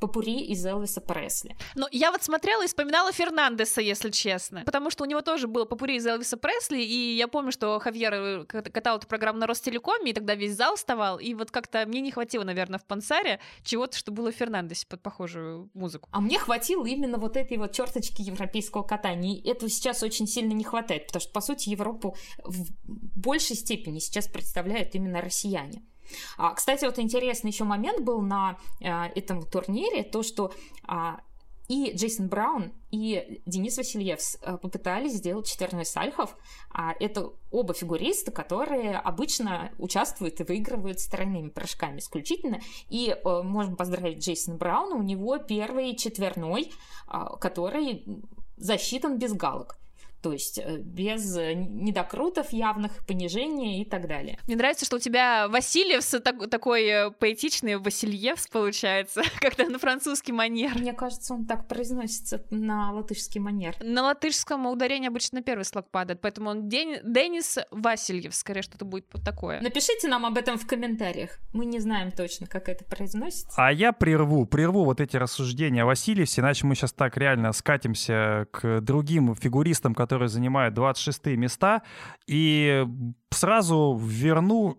попурри из Элвиса Пресли. Ну, я вот смотрела и вспоминала Фернандеса, если честно, потому что у него тоже было попурри из Элвиса Пресли, и я помню, что Хавьер катал эту программу на Ростелекоме, и тогда весь зал вставал, и вот как-то мне не хватило, наверное, в Пансаре чего-то, что было в Фернандесе под похожую музыку. А мне хватило именно вот этой вот черточки европейского катания, и этого сейчас очень сильно не хватает, потому что, по сути, Европу в большей степени сейчас представляют именно россияне. Кстати, вот интересный еще момент был на этом турнире, то, что и Джейсон Браун, и Денис Васильевс попытались сделать четверной сальхов. Это оба фигуриста, которые обычно участвуют и выигрывают с тройными прыжками исключительно. И можем поздравить Джейсона Брауна, у него первый четверной, который засчитан без галок. То есть без недокрутов явных, понижений и так далее. Мне нравится, что у тебя Васильевс так, такой поэтичный, Васильевс получается, как-то на французский манер. Мне кажется, он так произносится на латышский манер. На латышском ударение обычно первый слог падает, поэтому он Ден... Денис Васильевс, скорее что-то будет вот такое. Напишите нам об этом в комментариях, мы не знаем точно, как это произносится. А я прерву, прерву вот эти рассуждения о Васильевсе, иначе мы сейчас так реально скатимся к другим фигуристам, которые которые занимают двадцать шестые места, и сразу верну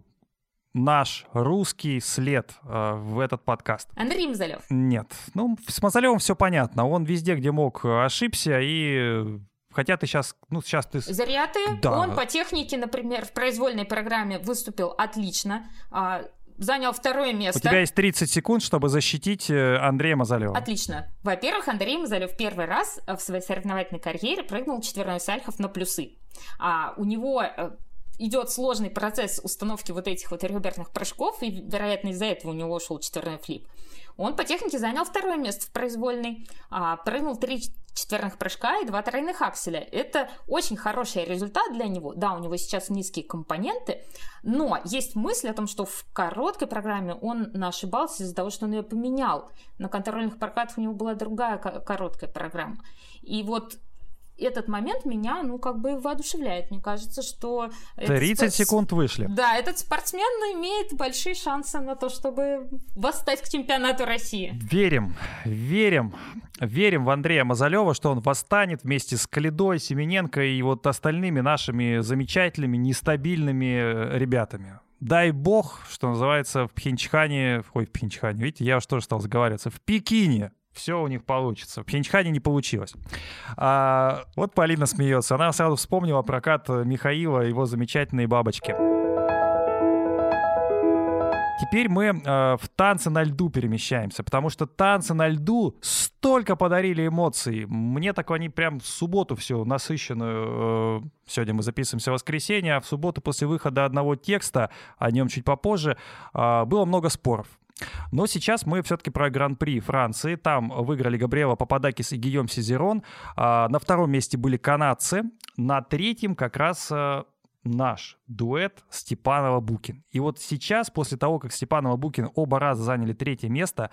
наш русский след э, в этот подкаст. Андрей Мозалев. Нет. Ну, с Мозалевым все понятно. Он везде, где мог, ошибся, и... Хотя ты сейчас... ну сейчас ты... Зря ты. Да. Он по технике, например, в произвольной программе выступил отлично, э, занял второе место. У тебя есть тридцать секунд, чтобы защитить Андрея Мозалева. Отлично. Во-первых, Андрей Мозалев первый раз в своей соревновательной карьере прыгнул четверной сальхов на плюсы. А у него идет сложный процесс установки вот этих вот реберных прыжков, и, вероятно, из-за этого у него шел четверной флип. Он по технике занял второе место в произвольной, а прыгнул три четверных прыжка и два тройных акселя. Это очень хороший результат для него. Да, у него сейчас низкие компоненты, но есть мысль о том, что в короткой программе он ошибался из-за того, что он ее поменял. На контрольных прокатах у него была другая короткая программа. И вот этот момент меня, ну, как бы воодушевляет. Мне кажется, что... тридцать спорт... секунд вышли. Да, этот спортсмен имеет большие шансы на то, чтобы восстать к чемпионату России. Верим, верим, верим в Андрея Мозалева, что он восстанет вместе с Калидой, Семененко и вот остальными нашими замечательными, нестабильными ребятами. Дай бог, что называется, в Пхенчхане... Ой, в Пхенчхане, видите, я уж тоже стал заговариваться. В Пекине. Все у них получится. В Пхенчхане не получилось. А, вот Полина смеется. Она сразу вспомнила прокат Михаила, его замечательные бабочки. Теперь мы э, в танцы на льду перемещаемся, потому что танцы на льду столько подарили эмоций. Мне так они прям в субботу всю насыщенную... Э, сегодня мы записываемся в воскресенье, а в субботу после выхода одного текста, о нем чуть попозже, э, было много споров. Но сейчас мы все-таки про Гран-при Франции. Там выиграли Габриэла Пападакис и Гийом Сизерон. На втором месте были канадцы. На третьем как раз наш дуэт Степанова-Букин. И вот сейчас, после того, как Степанова-Букин оба раза заняли третье место,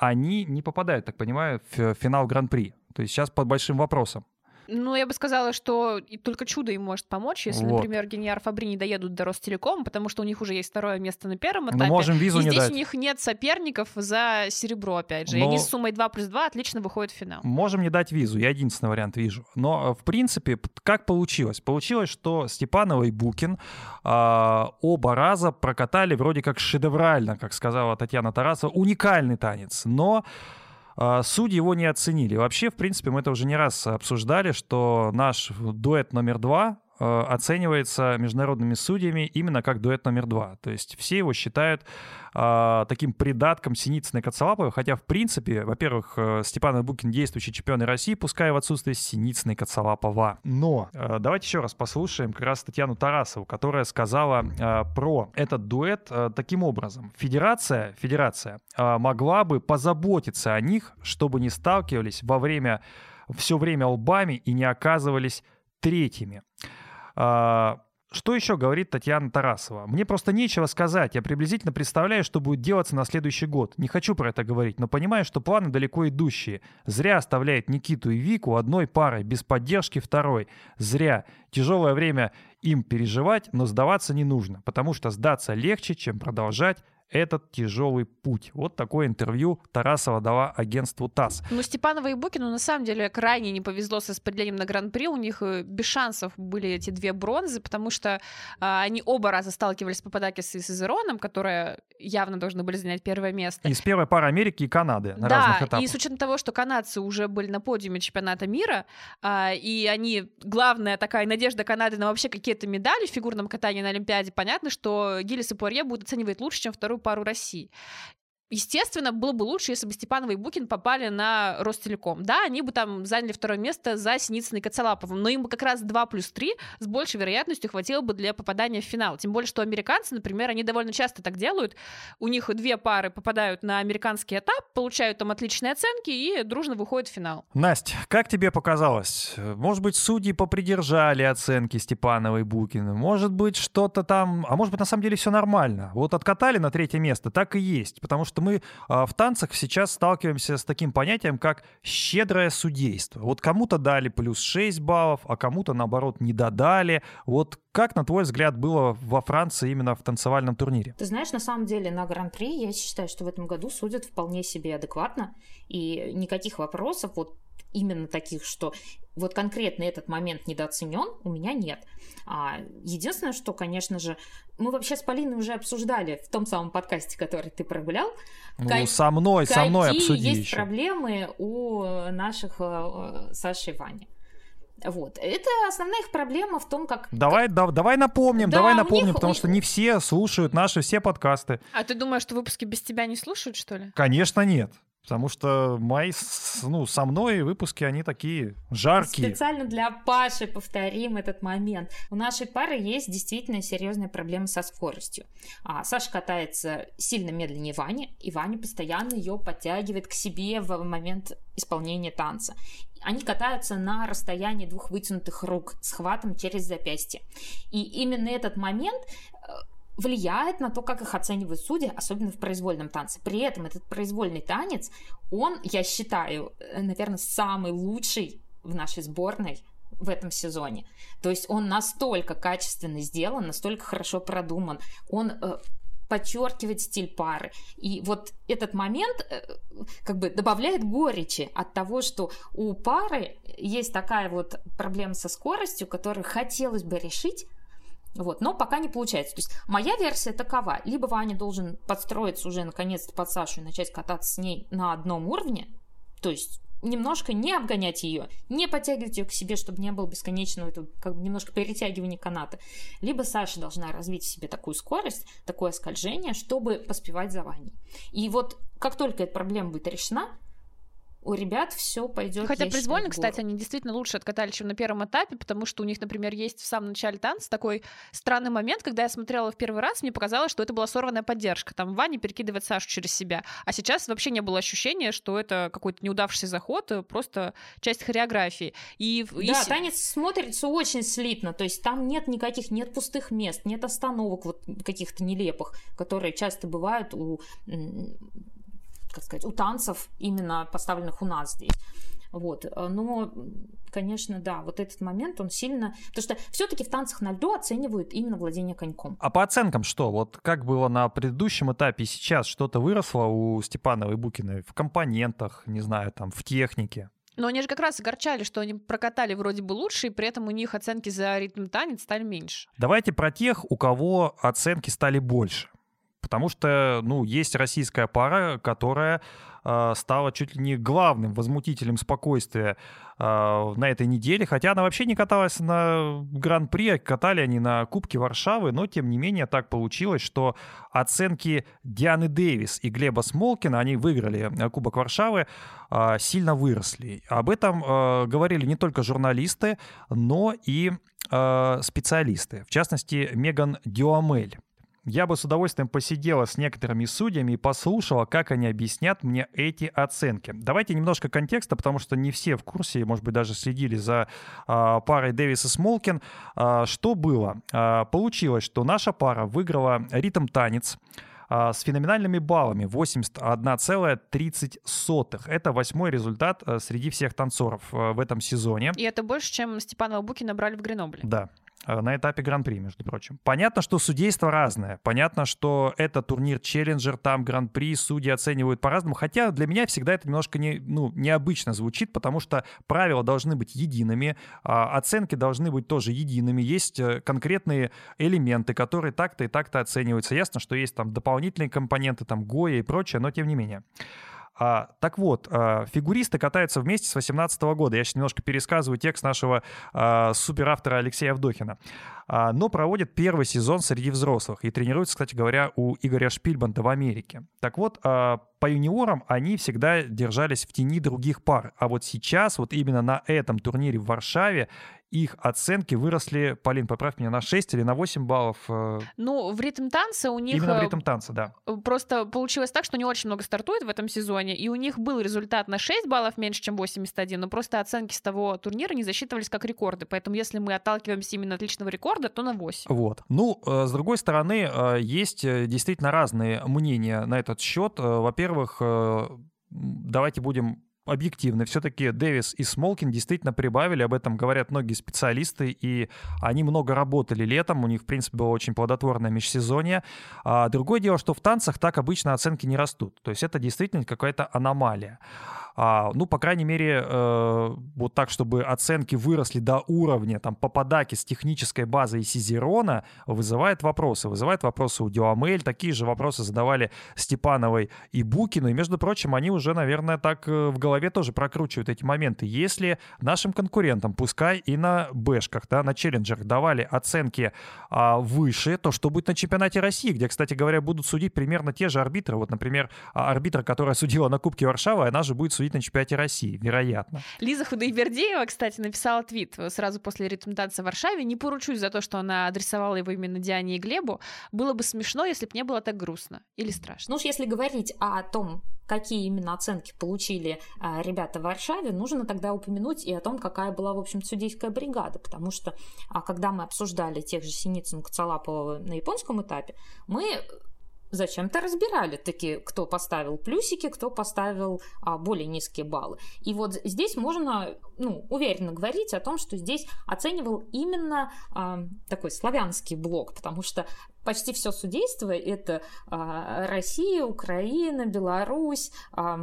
они не попадают, так понимаю, в финал Гран-при. То есть сейчас под большим вопросом. Ну, я бы сказала, что и только чудо им может помочь, если, вот. например, Гиньяр Фабри не доедут до Ростелекома, потому что у них уже есть второе место на первом этапе. Мы можем визу и не здесь дать. У них нет соперников за серебро, опять же. Но... И они с суммой два плюс два отлично выходят в финал. Можем не дать визу, я единственный вариант вижу. Но, в принципе, как получилось? Получилось, что Степанова и Букин э, оба раза прокатали вроде как шедеврально, как сказала Татьяна Тарасова, уникальный танец, но... судьи его не оценили. Вообще, в принципе, мы это уже не раз обсуждали, что наш дуэт номер два оценивается международными судьями именно как дуэт номер два. То есть все его считают а, таким придатком Синицына и Кацалапова, хотя, в принципе, во-первых, Степанов Букин действующий чемпионы России, пускай в отсутствие Синицына и Кацалапова. Но а, давайте еще раз послушаем как раз Татьяну Тарасову, которая сказала а, про этот дуэт а, таким образом. Федерация, федерация а, могла бы позаботиться о них, чтобы не сталкивались во время, все время лбами и не оказывались третьими. Что еще говорит Татьяна Тарасова? Мне просто нечего сказать. Я приблизительно представляю, что будет делаться на следующий год. Не хочу про это говорить, но понимаю, что планы далеко идущие. Зря оставляет Никиту и Вику одной парой, без поддержки второй. Зря. Тяжелое время им переживать, но сдаваться не нужно, потому что сдаться легче, чем продолжать этот тяжелый путь. Вот такое интервью Тарасова дала агентству ТАСС. Ну, Степанову и Букину на самом деле крайне не повезло с распределением на Гран-при. У них без шансов были эти две бронзы, потому что а, они оба раза сталкивались с Пападакис и Сизероном, которые явно должны были занять первое место. И с первой пары Америки и Канады на да, разных этапах. И с учетом того, что канадцы уже были на подиуме чемпионата мира, а, и они, главная такая надежда Канады на вообще какие-то медали в фигурном катании на Олимпиаде, понятно, что Гиллес и Пуарье будут оценивать лучше, чем вторую пару России. Естественно, было бы лучше, если бы Степанова и Букин попали на Ростелеком. Да, они бы там заняли второе место за Синицыной и Кацалаповым, но им бы как раз два плюс три с большей вероятностью хватило бы для попадания в финал. Тем более, что американцы, например, они довольно часто так делают. У них две пары попадают на американский этап, получают там отличные оценки и дружно выходят в финал. Настя, как тебе показалось? Может быть, судьи попридержали оценки Степановой и Букина? Может быть, что-то там... А может быть, на самом деле все нормально? Вот откатали на третье место, так и есть, потому что что мы в танцах сейчас сталкиваемся с таким понятием, как щедрое судейство. Вот кому-то дали плюс шесть баллов, а кому-то, наоборот, не додали. Вот как, на твой взгляд, было во Франции именно в танцевальном турнире? Ты знаешь, на самом деле на Гран-при я считаю, что в этом году судят вполне себе адекватно. И никаких вопросов вот именно таких, что вот конкретно этот момент недооценен, у меня нет. Единственное, что, конечно же, мы вообще с Полиной уже обсуждали в том самом подкасте, который ты прогулял. Ну, как... со мной, со мной обсудили. Какие есть еще проблемы у наших Саши и Вани. Вот. Это основная их проблема в том, как... Давай, как... Да, давай напомним, да, давай напомним, них... потому что не все слушают наши все подкасты. А ты думаешь, что выпуски без тебя не слушают, что ли? Конечно, нет. Потому что мои, ну, со мной выпуски, они такие жаркие. Специально для Паши повторим этот момент. У нашей пары есть действительно серьезная проблема со скоростью. А Саша катается сильно медленнее Вани, и Ваня постоянно ее подтягивает к себе в момент исполнения танца. Они катаются на расстоянии двух вытянутых рук с хватом через запястье. И именно этот момент... влияет на то, как их оценивают судьи, особенно в произвольном танце. При этом этот произвольный танец, он, я считаю, наверное, самый лучший в нашей сборной в этом сезоне. То есть он настолько качественно сделан, настолько хорошо продуман, он э, подчеркивает стиль пары. И вот этот момент э, как бы добавляет горечи от того, что у пары есть такая вот проблема со скоростью, которую хотелось бы решить, вот, но пока не получается. То есть моя версия такова. Либо Ваня должен подстроиться уже наконец-то под Сашу и начать кататься с ней на одном уровне, то есть немножко не обгонять ее, не подтягивать ее к себе, чтобы не было бесконечного этого, как бы немножко перетягивания каната. Либо Саша должна развить в себе такую скорость, такое скольжение, чтобы поспевать за Ваней. И вот как только эта проблема будет решена, у ребят все пойдет. Хотя произвольно, кстати, они действительно лучше откатали, чем на первом этапе, потому что у них, например, есть в самом начале танца такой странный момент, когда я смотрела в первый раз, мне показалось, что это была сорванная поддержка. Там Ваня перекидывает Сашу через себя. А сейчас вообще не было ощущения, что это какой-то неудавшийся заход, просто часть хореографии. И, и... Да, танец смотрится очень слитно, то есть там нет никаких, нет пустых мест, нет остановок вот каких-то нелепых, которые часто бывают у... как сказать, у танцев, именно поставленных у нас здесь. Вот. Но, конечно, да, вот этот момент, он сильно... Потому что все-таки в танцах на льду оценивают именно владение коньком. А по оценкам что? Вот как было на предыдущем этапе и сейчас что-то выросло у Степановой и Букиной в компонентах, не знаю, там, в технике? Но они же как раз огорчали, что они прокатали вроде бы лучше, и при этом у них оценки за ритм танец стали меньше. Давайте про тех, у кого оценки стали больше. Потому что, ну, есть российская пара, которая э, стала чуть ли не главным возмутителем спокойствия э, на этой неделе. Хотя она вообще не каталась на Гран-при, катали они на Кубке Варшавы. Но, тем не менее, так получилось, что оценки Дианы Дэвис и Глеба Смолкина, они выиграли Кубок Варшавы, э, сильно выросли. Об этом э, говорили не только журналисты, но и э, специалисты. В частности, Меган Дюамель. Я бы с удовольствием посидела с некоторыми судьями и послушала, как они объяснят мне эти оценки. Давайте немножко контекста, потому что не все в курсе, может быть, даже следили за э, парой Дэвис и Смолкин. Э, что было? Э, получилось, что наша пара выиграла ритм-танец э, с феноменальными баллами восемьдесят один целых тридцать сотых. Это восьмой результат э, среди всех танцоров э, в этом сезоне. И это больше, чем Степанова и Букин набрали в Гренобле. Да. На этапе Гран-при, между прочим. Понятно, что судейство разное. Понятно, что это турнир Челленджер, там Гран-при, судьи оценивают по-разному. Хотя для меня всегда это немножко не, ну, необычно звучит, потому что правила должны быть едиными, оценки должны быть тоже едиными. Есть конкретные элементы, которые так-то и так-то оцениваются. Ясно, что есть там дополнительные компоненты, там ГОЯ и прочее, но тем не менее. А, так вот, а, фигуристы катаются вместе с две тысячи восемнадцатого года. Я сейчас немножко пересказываю текст нашего а, суперавтора Алексея Авдохина. А, но проводят первый сезон среди взрослых и тренируются, кстати говоря, у Игоря Шпильбанда в Америке. Так вот, а, по юниорам они всегда держались в тени других пар. А вот сейчас, вот именно на этом турнире в Варшаве, их оценки выросли, Полин, поправь меня, на шесть или на восемь баллов. Ну, в ритм-танце у них... Именно в ритм-танце, да. Просто получилось так, что не очень много стартует в этом сезоне, и у них был результат на шесть баллов меньше, чем восемьдесят один, но просто оценки с того турнира не засчитывались как рекорды, поэтому если мы отталкиваемся именно от личного рекорда, то на восемь. Вот. Ну, с другой стороны, есть действительно разные мнения на этот счет. Во-первых, давайте будем... объективно. Все-таки Дэвис и Смолкин действительно прибавили, об этом говорят многие специалисты, и они много работали летом, у них, в принципе, было очень плодотворное межсезонье. А другое дело, что в танцах так обычно оценки не растут, то есть это действительно какая-то аномалия. А, ну, по крайней мере, э, вот так, чтобы оценки выросли до уровня там Пападакис, технической базы и Сизерона, вызывает вопросы. Вызывает вопросы у Дюамель, такие же вопросы задавали Степановой и Букину, и, между прочим, они уже, наверное, так в голове тоже прокручивают эти моменты. Если нашим конкурентам, пускай и на бэшках, да, на челленджерах давали оценки а, выше, то что будет на чемпионате России, где, кстати говоря, будут судить примерно те же арбитры. Вот, например, арбитр, которая судила на Кубке Варшавы, она же будет судить на чемпионате России, вероятно. Лиза Худайбердеева, кстати, написала твит сразу после ритм-танца в Варшаве. Не поручусь за то, что она адресовала его именно Диане и Глебу. Было бы смешно, если бы не было так грустно или страшно. Ну уж если говорить о том, какие именно оценки получили а, ребята в Варшаве, нужно тогда упомянуть и о том, какая была, в общем, судейская бригада, потому что, а, когда мы обсуждали тех же Синицына, Кацалапова на японском этапе, мы зачем-то разбирали таки, кто поставил плюсики, кто поставил а, более низкие баллы. И вот здесь можно, ну, уверенно говорить о том, что здесь оценивал именно а, такой славянский блок, потому что почти все судейство — это а, Россия, Украина, Беларусь, а,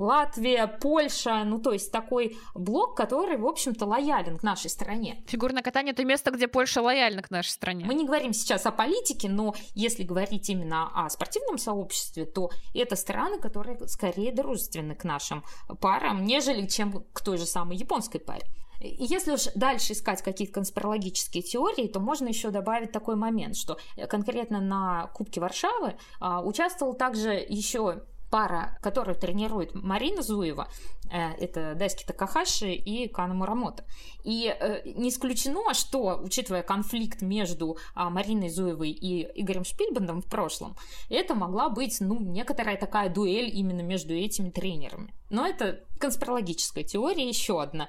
Латвия, Польша, ну то есть такой блок, который, в общем-то, лоялен к нашей стране. Фигурное катание — это место, где Польша лояльна к нашей стране. Мы не говорим сейчас о политике, но если говорить именно о спортивном сообществе, то это страны, которые скорее дружественны к нашим парам, нежели чем к той же самой японской паре. Если уж дальше искать какие-то конспирологические теории, то можно еще добавить такой момент, что конкретно на Кубке Варшавы а, участвовал также еще пара, которую тренирует Марина Зуева, это Дайски Такахаши и Кана Мурамота. И не исключено, что, учитывая конфликт между Мариной Зуевой и Игорем Шпильбандом в прошлом, это могла быть, ну, некоторая такая дуэль именно между этими тренерами. Но это конспирологическая теория, еще одна,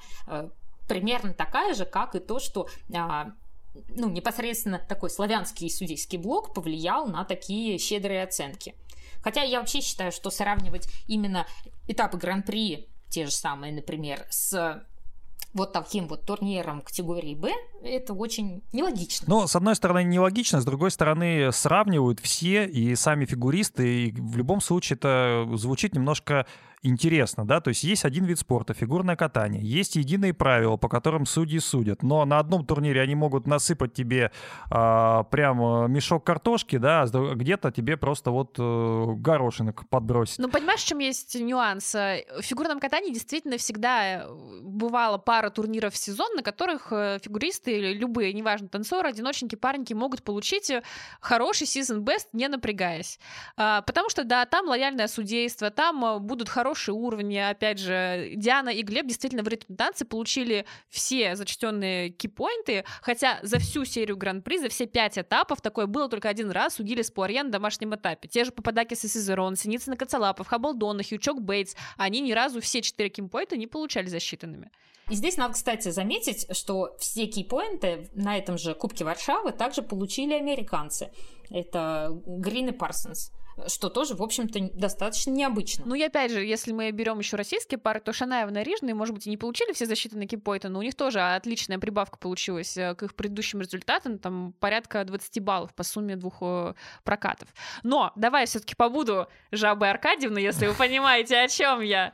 примерно такая же, как и то, что... ну, непосредственно такой славянский судейский блок повлиял на такие щедрые оценки. Хотя я вообще считаю, что сравнивать именно этапы Гран-при те же самые, например, с вот таким вот турниром категории «Б», это очень нелогично. Ну, с одной стороны, нелогично, с другой стороны, сравнивают все, и сами фигуристы, и в любом случае это звучит немножко интересно, да, то есть есть один вид спорта, фигурное катание, есть единые правила, по которым судьи судят, но на одном турнире они могут насыпать тебе э, прям мешок картошки, да, а где-то тебе просто вот э, горошинок подбросить. Ну, понимаешь, в чем есть нюанс? В фигурном катании действительно всегда бывала пара турниров в сезон, на которых фигуристы, любые, неважно, танцоры, одиночники, парники, могут получить хороший сезон-бест, не напрягаясь. Потому что, да, там лояльное судейство, там будут хорошие хорошие уровни, опять же, Диана и Глеб действительно в ритм танцы получили все зачтенные кипоинты, хотя за всю серию гран-при, за все пять этапов такое было только один раз у Гиллес Пуарье на домашнем этапе. Те же Пападакис и Сизерон, Синицына, Кацалапов, Хабалдона, Хьючок, Бейтс, они ни разу все четыре кипоинта не получали засчитанными. И здесь надо, кстати, заметить, что все кейпоинты на этом же Кубке Варшавы также получили американцы. Это Грин и Парсонс, что тоже, в общем-то, достаточно необычно. Ну и опять же, если мы берем еще российские пары, то Шанаева и Рижные, может быть, и не получили все засчитанные кейпоинты, но у них тоже отличная прибавка получилась к их предыдущим результатам, там порядка двадцать баллов по сумме двух прокатов. Но давай я все-таки побуду жабой Аркадьевной, если вы понимаете, о чем я,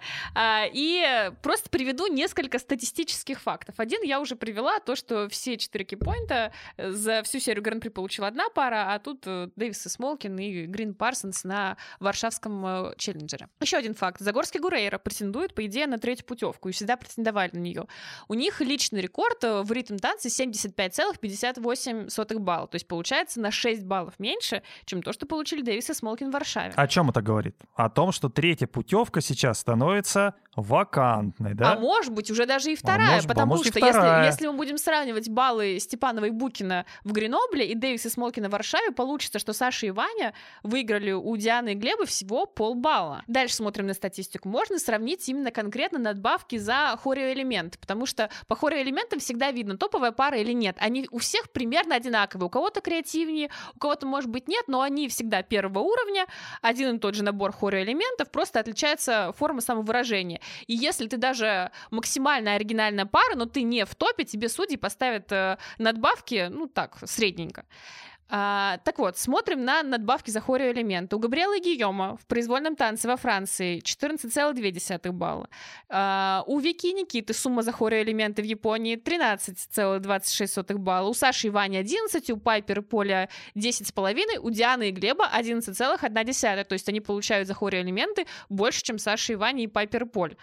и просто приведу несколько статистических статистических фактов. Один я уже привела, то, что все четыре кейпоинта за всю серию гран-при получила одна пара, а тут Дэвис и Смолкин и Грин Парсонс на варшавском челленджере. Еще один факт. Загорский Гурейра претендует, по идее, на третью путевку, и всегда претендовали на нее. У них личный рекорд в ритм-танце семьдесят пять целых пятьдесят восемь сотых балла, то есть получается на шесть баллов меньше, чем то, что получили Дэвис и Смолкин в Варшаве. О чем это говорит? О том, что третья путевка сейчас становится вакантной, да? А может быть, уже даже и вторая, а может, потому а что вторая. Если, если мы будем сравнивать баллы Степанова и Букина в Гренобле и Дэвиса и Смолкина в Варшаве, получится, что Саша и Ваня выиграли у Дианы и Глеба всего полбалла. Дальше смотрим на статистику. Можно сравнить именно конкретно надбавки за хореоэлемент, потому что по хореоэлементам всегда видно, топовая пара или нет. Они у всех примерно одинаковые. У кого-то креативнее, у кого-то, может быть, нет, но они всегда первого уровня. Один и тот же набор хореоэлементов, просто отличается форма самовыражения. И если ты даже максимально оригинальная пара, но ты не в топе, тебе судьи поставят надбавки, ну так, средненько. А, так вот, смотрим на надбавки за хореоэлемент. У Габриэлы и Гийома в произвольном танце во Франции четырнадцать целых две десятых балла. А, у Вики и Никиты сумма за хореоэлементы в Японии тринадцать целых двадцать шесть сотых балла. У Саши и Вани одиннадцать, у Пайпер и Поля десять целых пять, у Дианы и Глеба одиннадцать целых одна десятая. То есть они получают за хореоэлементы больше, чем Саша и Ваня и Пайпер и Поль.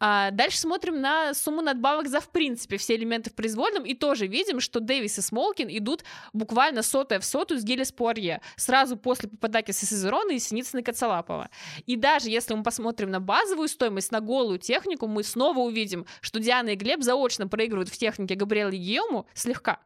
А, дальше смотрим на сумму надбавок за, в принципе, все элементы в произвольном. И тоже видим, что Дэвис и Смолкин идут буквально сотая в сотую с Гиллес Пуарье, сразу после Пападакиса и Сизерона и Синицына и Кацалапова. И даже если мы посмотрим на базовую стоимость, на голую технику, мы снова увидим, что Диана и Глеб заочно проигрывают в технике Габриэлы и Гийому слегка,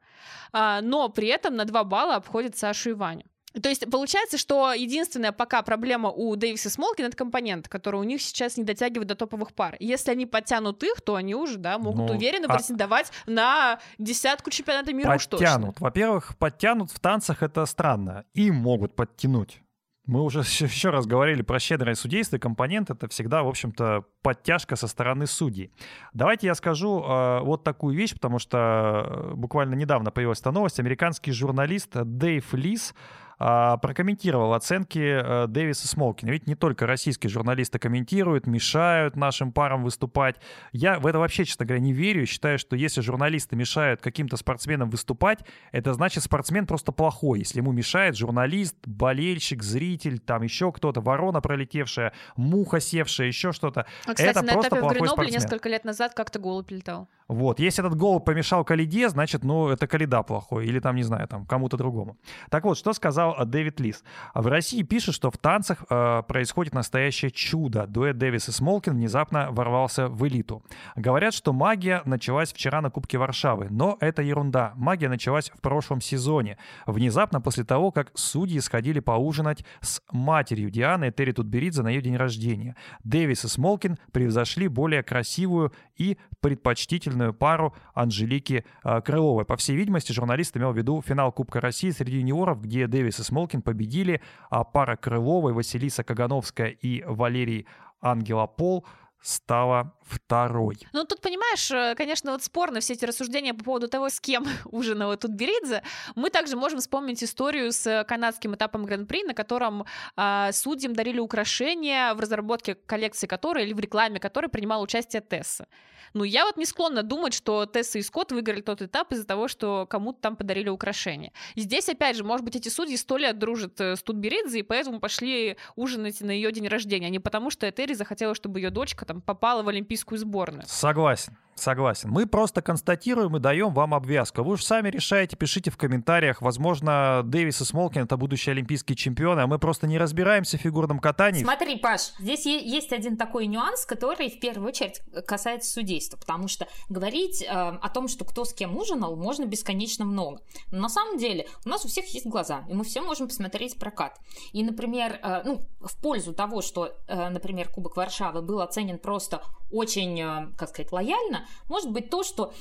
но при этом на два балла обходят Сашу и Ваню. То есть получается, что единственная пока проблема у Дэвиса и Смолкина — это компонент, который у них сейчас не дотягивает до топовых пар. Если они подтянут их, то они уже, да, могут, ну, уверенно а... претендовать на десятку чемпионата мира. Подтянут. Уж точно. Во-первых, подтянут в танцах — это странно. И могут подтянуть. Мы уже еще раз говорили про щедрое судейство, и компонент — это всегда, в общем-то, подтяжка со стороны судей. Давайте я скажу э, вот такую вещь, потому что буквально недавно появилась эта новость. Американский журналист Дэйв Лис прокомментировал оценки Дэвиса и Смолкина. Ведь не только российские журналисты комментируют, мешают нашим парам выступать. Я в это вообще, честно говоря, не верю. И считаю, что если журналисты мешают каким-то спортсменам выступать, это значит, спортсмен просто плохой. Если ему мешает журналист, болельщик, зритель, там еще кто-то, ворона пролетевшая, муха севшая, еще что-то. А, кстати, это на просто этапе плохой в Гренобле спортсмен. Несколько лет назад как-то голубь летал. Вот. Если этот голубь помешал Калиде, значит, ну, это Калида плохой. Или там, не знаю, там, кому-то другому. Так вот, что сказал Дэвид Лис. В России пишет, что в танцах э, происходит настоящее чудо. Дуэт Дэвис и Смолкин внезапно ворвался в элиту. Говорят, что магия началась вчера на Кубке Варшавы. Но это ерунда. Магия началась в прошлом сезоне. Внезапно после того, как судьи сходили поужинать с матерью Дианы и Терри Тутберидзе на ее день рождения. Дэвис и Смолкин превзошли более красивую и предпочтительную пару Анжелики э, Крыловой. По всей видимости, журналист имел в виду финал Кубка России среди юниоров, где Дэвис и Смолкин победили, а пара Крыловой, Василиса Кагановская и Валерий Ангелопол стала второй. Ну, тут, понимаешь, конечно, вот спорно все эти рассуждения по поводу того, с кем ужинала Тутберидзе. Мы также можем вспомнить историю с канадским этапом Гран-при, на котором э, судьям дарили украшения, в разработке коллекции которой или в рекламе которой принимала участие Тесса. Ну, я вот не склонна думать, что Тесса и Скотт выиграли тот этап из-за того, что кому-то там подарили украшения. Здесь, опять же, может быть, эти судьи сто лет дружат с Тутберидзе, и поэтому пошли ужинать на ее день рождения, а не потому, что Этери захотела, чтобы ее дочка там попала в Олимпийскую сборную. Согласен, согласен. Мы просто констатируем и даем вам обвязку. Вы уж сами решаете, пишите в комментариях. Возможно, Дэвис и Смолкин — это будущие олимпийские чемпионы, а мы просто не разбираемся в фигурном катании. Смотри, Паш, здесь есть один такой нюанс, который в первую очередь касается судейства, потому что говорить э, о том, что кто с кем ужинал, можно бесконечно много. Но на самом деле у нас у всех есть глаза, и мы все можем посмотреть прокат. И, например, э, ну, в пользу того, что, э, например, Кубок Варшавы был оценен просто очень, как сказать, лояльно, может быть то, что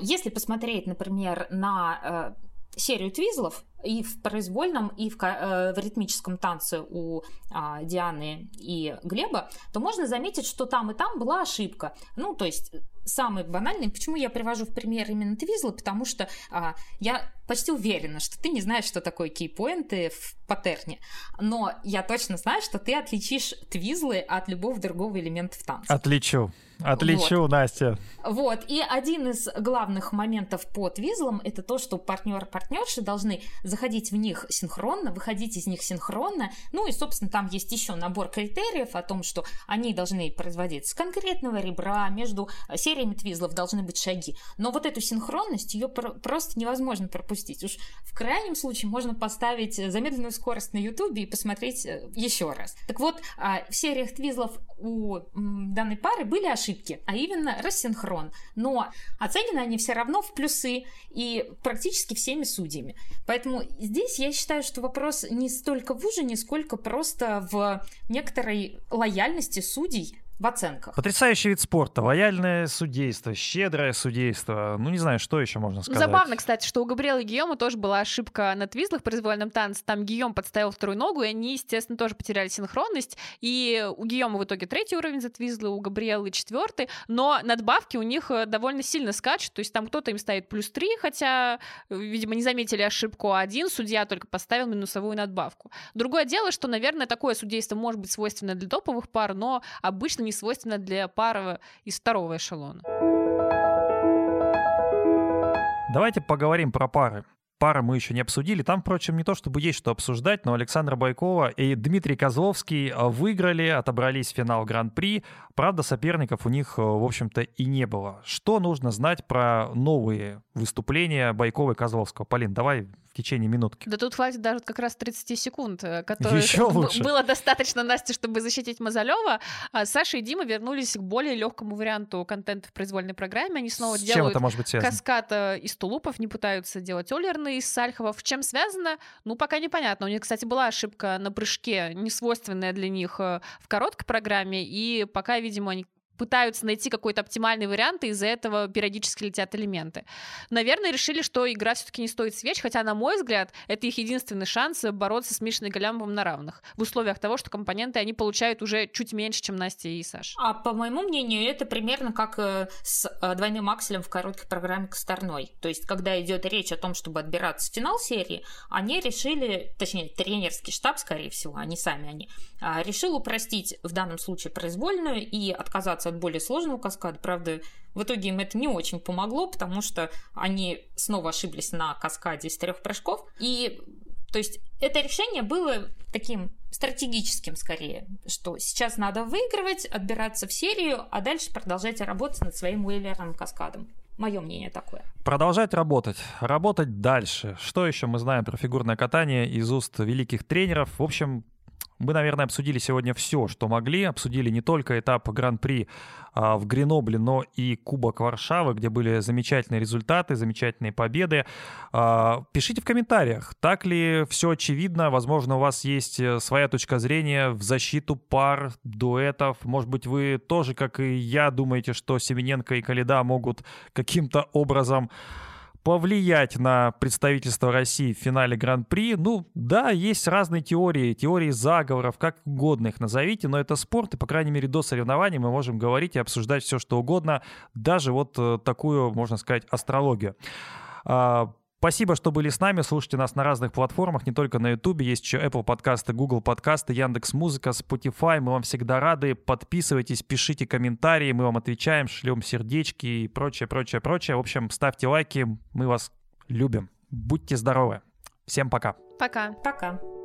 если посмотреть, например, на серию твизлов и в произвольном, и в, в ритмическом танце у Дианы и Глеба, то можно заметить, что там и там была ошибка. Ну, то есть самый банальный. Почему я привожу в пример именно твизлы? Потому что а, я почти уверена, что ты не знаешь, что такое кейпоинты в паттерне. Но я точно знаю, что ты отличишь твизлы от любого другого элемента в танце. Отличу. Отличу, вот. Настя. Вот. И один из главных моментов по твизлам — это то, что партнер-партнерши должны заходить в них синхронно, выходить из них синхронно. Ну и, собственно, там есть еще набор критериев о том, что они должны производиться с конкретного ребра, между сериями твизлов должны быть шаги. Но вот эту синхронность, ее про- просто невозможно пропустить. Уж в крайнем случае можно поставить замедленную скорость на Ютубе и посмотреть еще раз. Так вот, в сериях твизлов у данной пары были ошибки, а именно рассинхрон. Но оценены они все равно в плюсы и практически всеми судьями. Поэтому здесь я считаю, что вопрос не столько в ужине, сколько просто в некоторой лояльности судей в оценках. Потрясающий вид спорта, лояльное судейство, щедрое судейство. Ну, не знаю, что еще можно сказать. Забавно, кстати, что у Габриэлы и Гийома тоже была ошибка на твизлах в произвольном танце. Там Гийом подставил вторую ногу, и они, естественно, тоже потеряли синхронность. И у Гийома в итоге третий уровень за твизлы, у Габриэлы четвертый. Но надбавки у них довольно сильно скачут. То есть там кто-то им ставит плюс три, хотя, видимо, не заметили ошибку, а один судья только поставил минусовую надбавку. Другое дело, что, наверное, такое судейство может быть свойственно для топовых пар, но обычно не свойственно для пары из второго эшелона. Давайте поговорим про пары. Пары мы еще не обсудили. Там, впрочем, не то чтобы есть что обсуждать, но Александра Байкова и Дмитрий Козловский выиграли, отобрались в финал Гран-при. Правда, соперников у них, в общем-то, и не было. Что нужно знать про новые выступления Байкова и Козловского? Полин, давай в течение минутки. Да тут хватит даже как раз тридцать секунд, которых было достаточно, Насте, чтобы защитить Мозалева. Саша и Дима вернулись к более легкому варианту контента в произвольной программе. Они снова С делают каскад из тулупов, не пытаются делать олерны из сальховов. Чем связано? Ну, пока непонятно. У них, кстати, была ошибка на прыжке, несвойственная для них в короткой программе, и пока, видимо, они пытаются найти какой-то оптимальный вариант, и из-за этого периодически летят элементы. Наверное, решили, что игра все-таки не стоит свеч, хотя, на мой взгляд, это их единственный шанс бороться с Мишей Галямовым на равных, в условиях того, что компоненты они получают уже чуть меньше, чем Настя и Саша. А по моему мнению, это примерно как с двойным акселем в короткой программе Косторной. То есть, когда идет речь о том, чтобы отбираться в финал серии, они решили, точнее, тренерский штаб, скорее всего, они сами, они, решил упростить в данном случае произвольную и отказаться от более сложного каскада. Правда, в итоге им это не очень помогло, потому что они снова ошиблись на каскаде из трех прыжков. И, то есть, это решение было таким стратегическим скорее, что сейчас надо выигрывать, отбираться в серию, а дальше продолжать работать над своим уэллерным каскадом. Мое мнение такое. Продолжать работать. Работать дальше. Что еще мы знаем про фигурное катание из уст великих тренеров? В общем, мы, наверное, обсудили сегодня все, что могли. Обсудили не только этап Гран-при а, в Гренобле, но и Кубок Варшавы, где были замечательные результаты, замечательные победы. А, пишите в комментариях, так ли все очевидно. Возможно, у вас есть своя точка зрения в защиту пар, дуэтов. Может быть, вы тоже, как и я, думаете, что Семененко и Калида могут каким-то образом повлиять на представительство России в финале Гран-при. Ну, да, есть разные теории, теории заговоров, как угодно их назовите, но это спорт, и, по крайней мере, до соревнований мы можем говорить и обсуждать все, что угодно, даже вот такую, можно сказать, астрологию. Спасибо, что были с нами. Слушайте нас на разных платформах, не только на YouTube. Есть еще Apple подкасты, Google подкасты, Яндекс.Музыка, Spotify. Мы вам всегда рады. Подписывайтесь, пишите комментарии. Мы вам отвечаем, шлем сердечки и прочее, прочее, прочее. В общем, ставьте лайки. Мы вас любим. Будьте здоровы. Всем пока. Пока. Пока.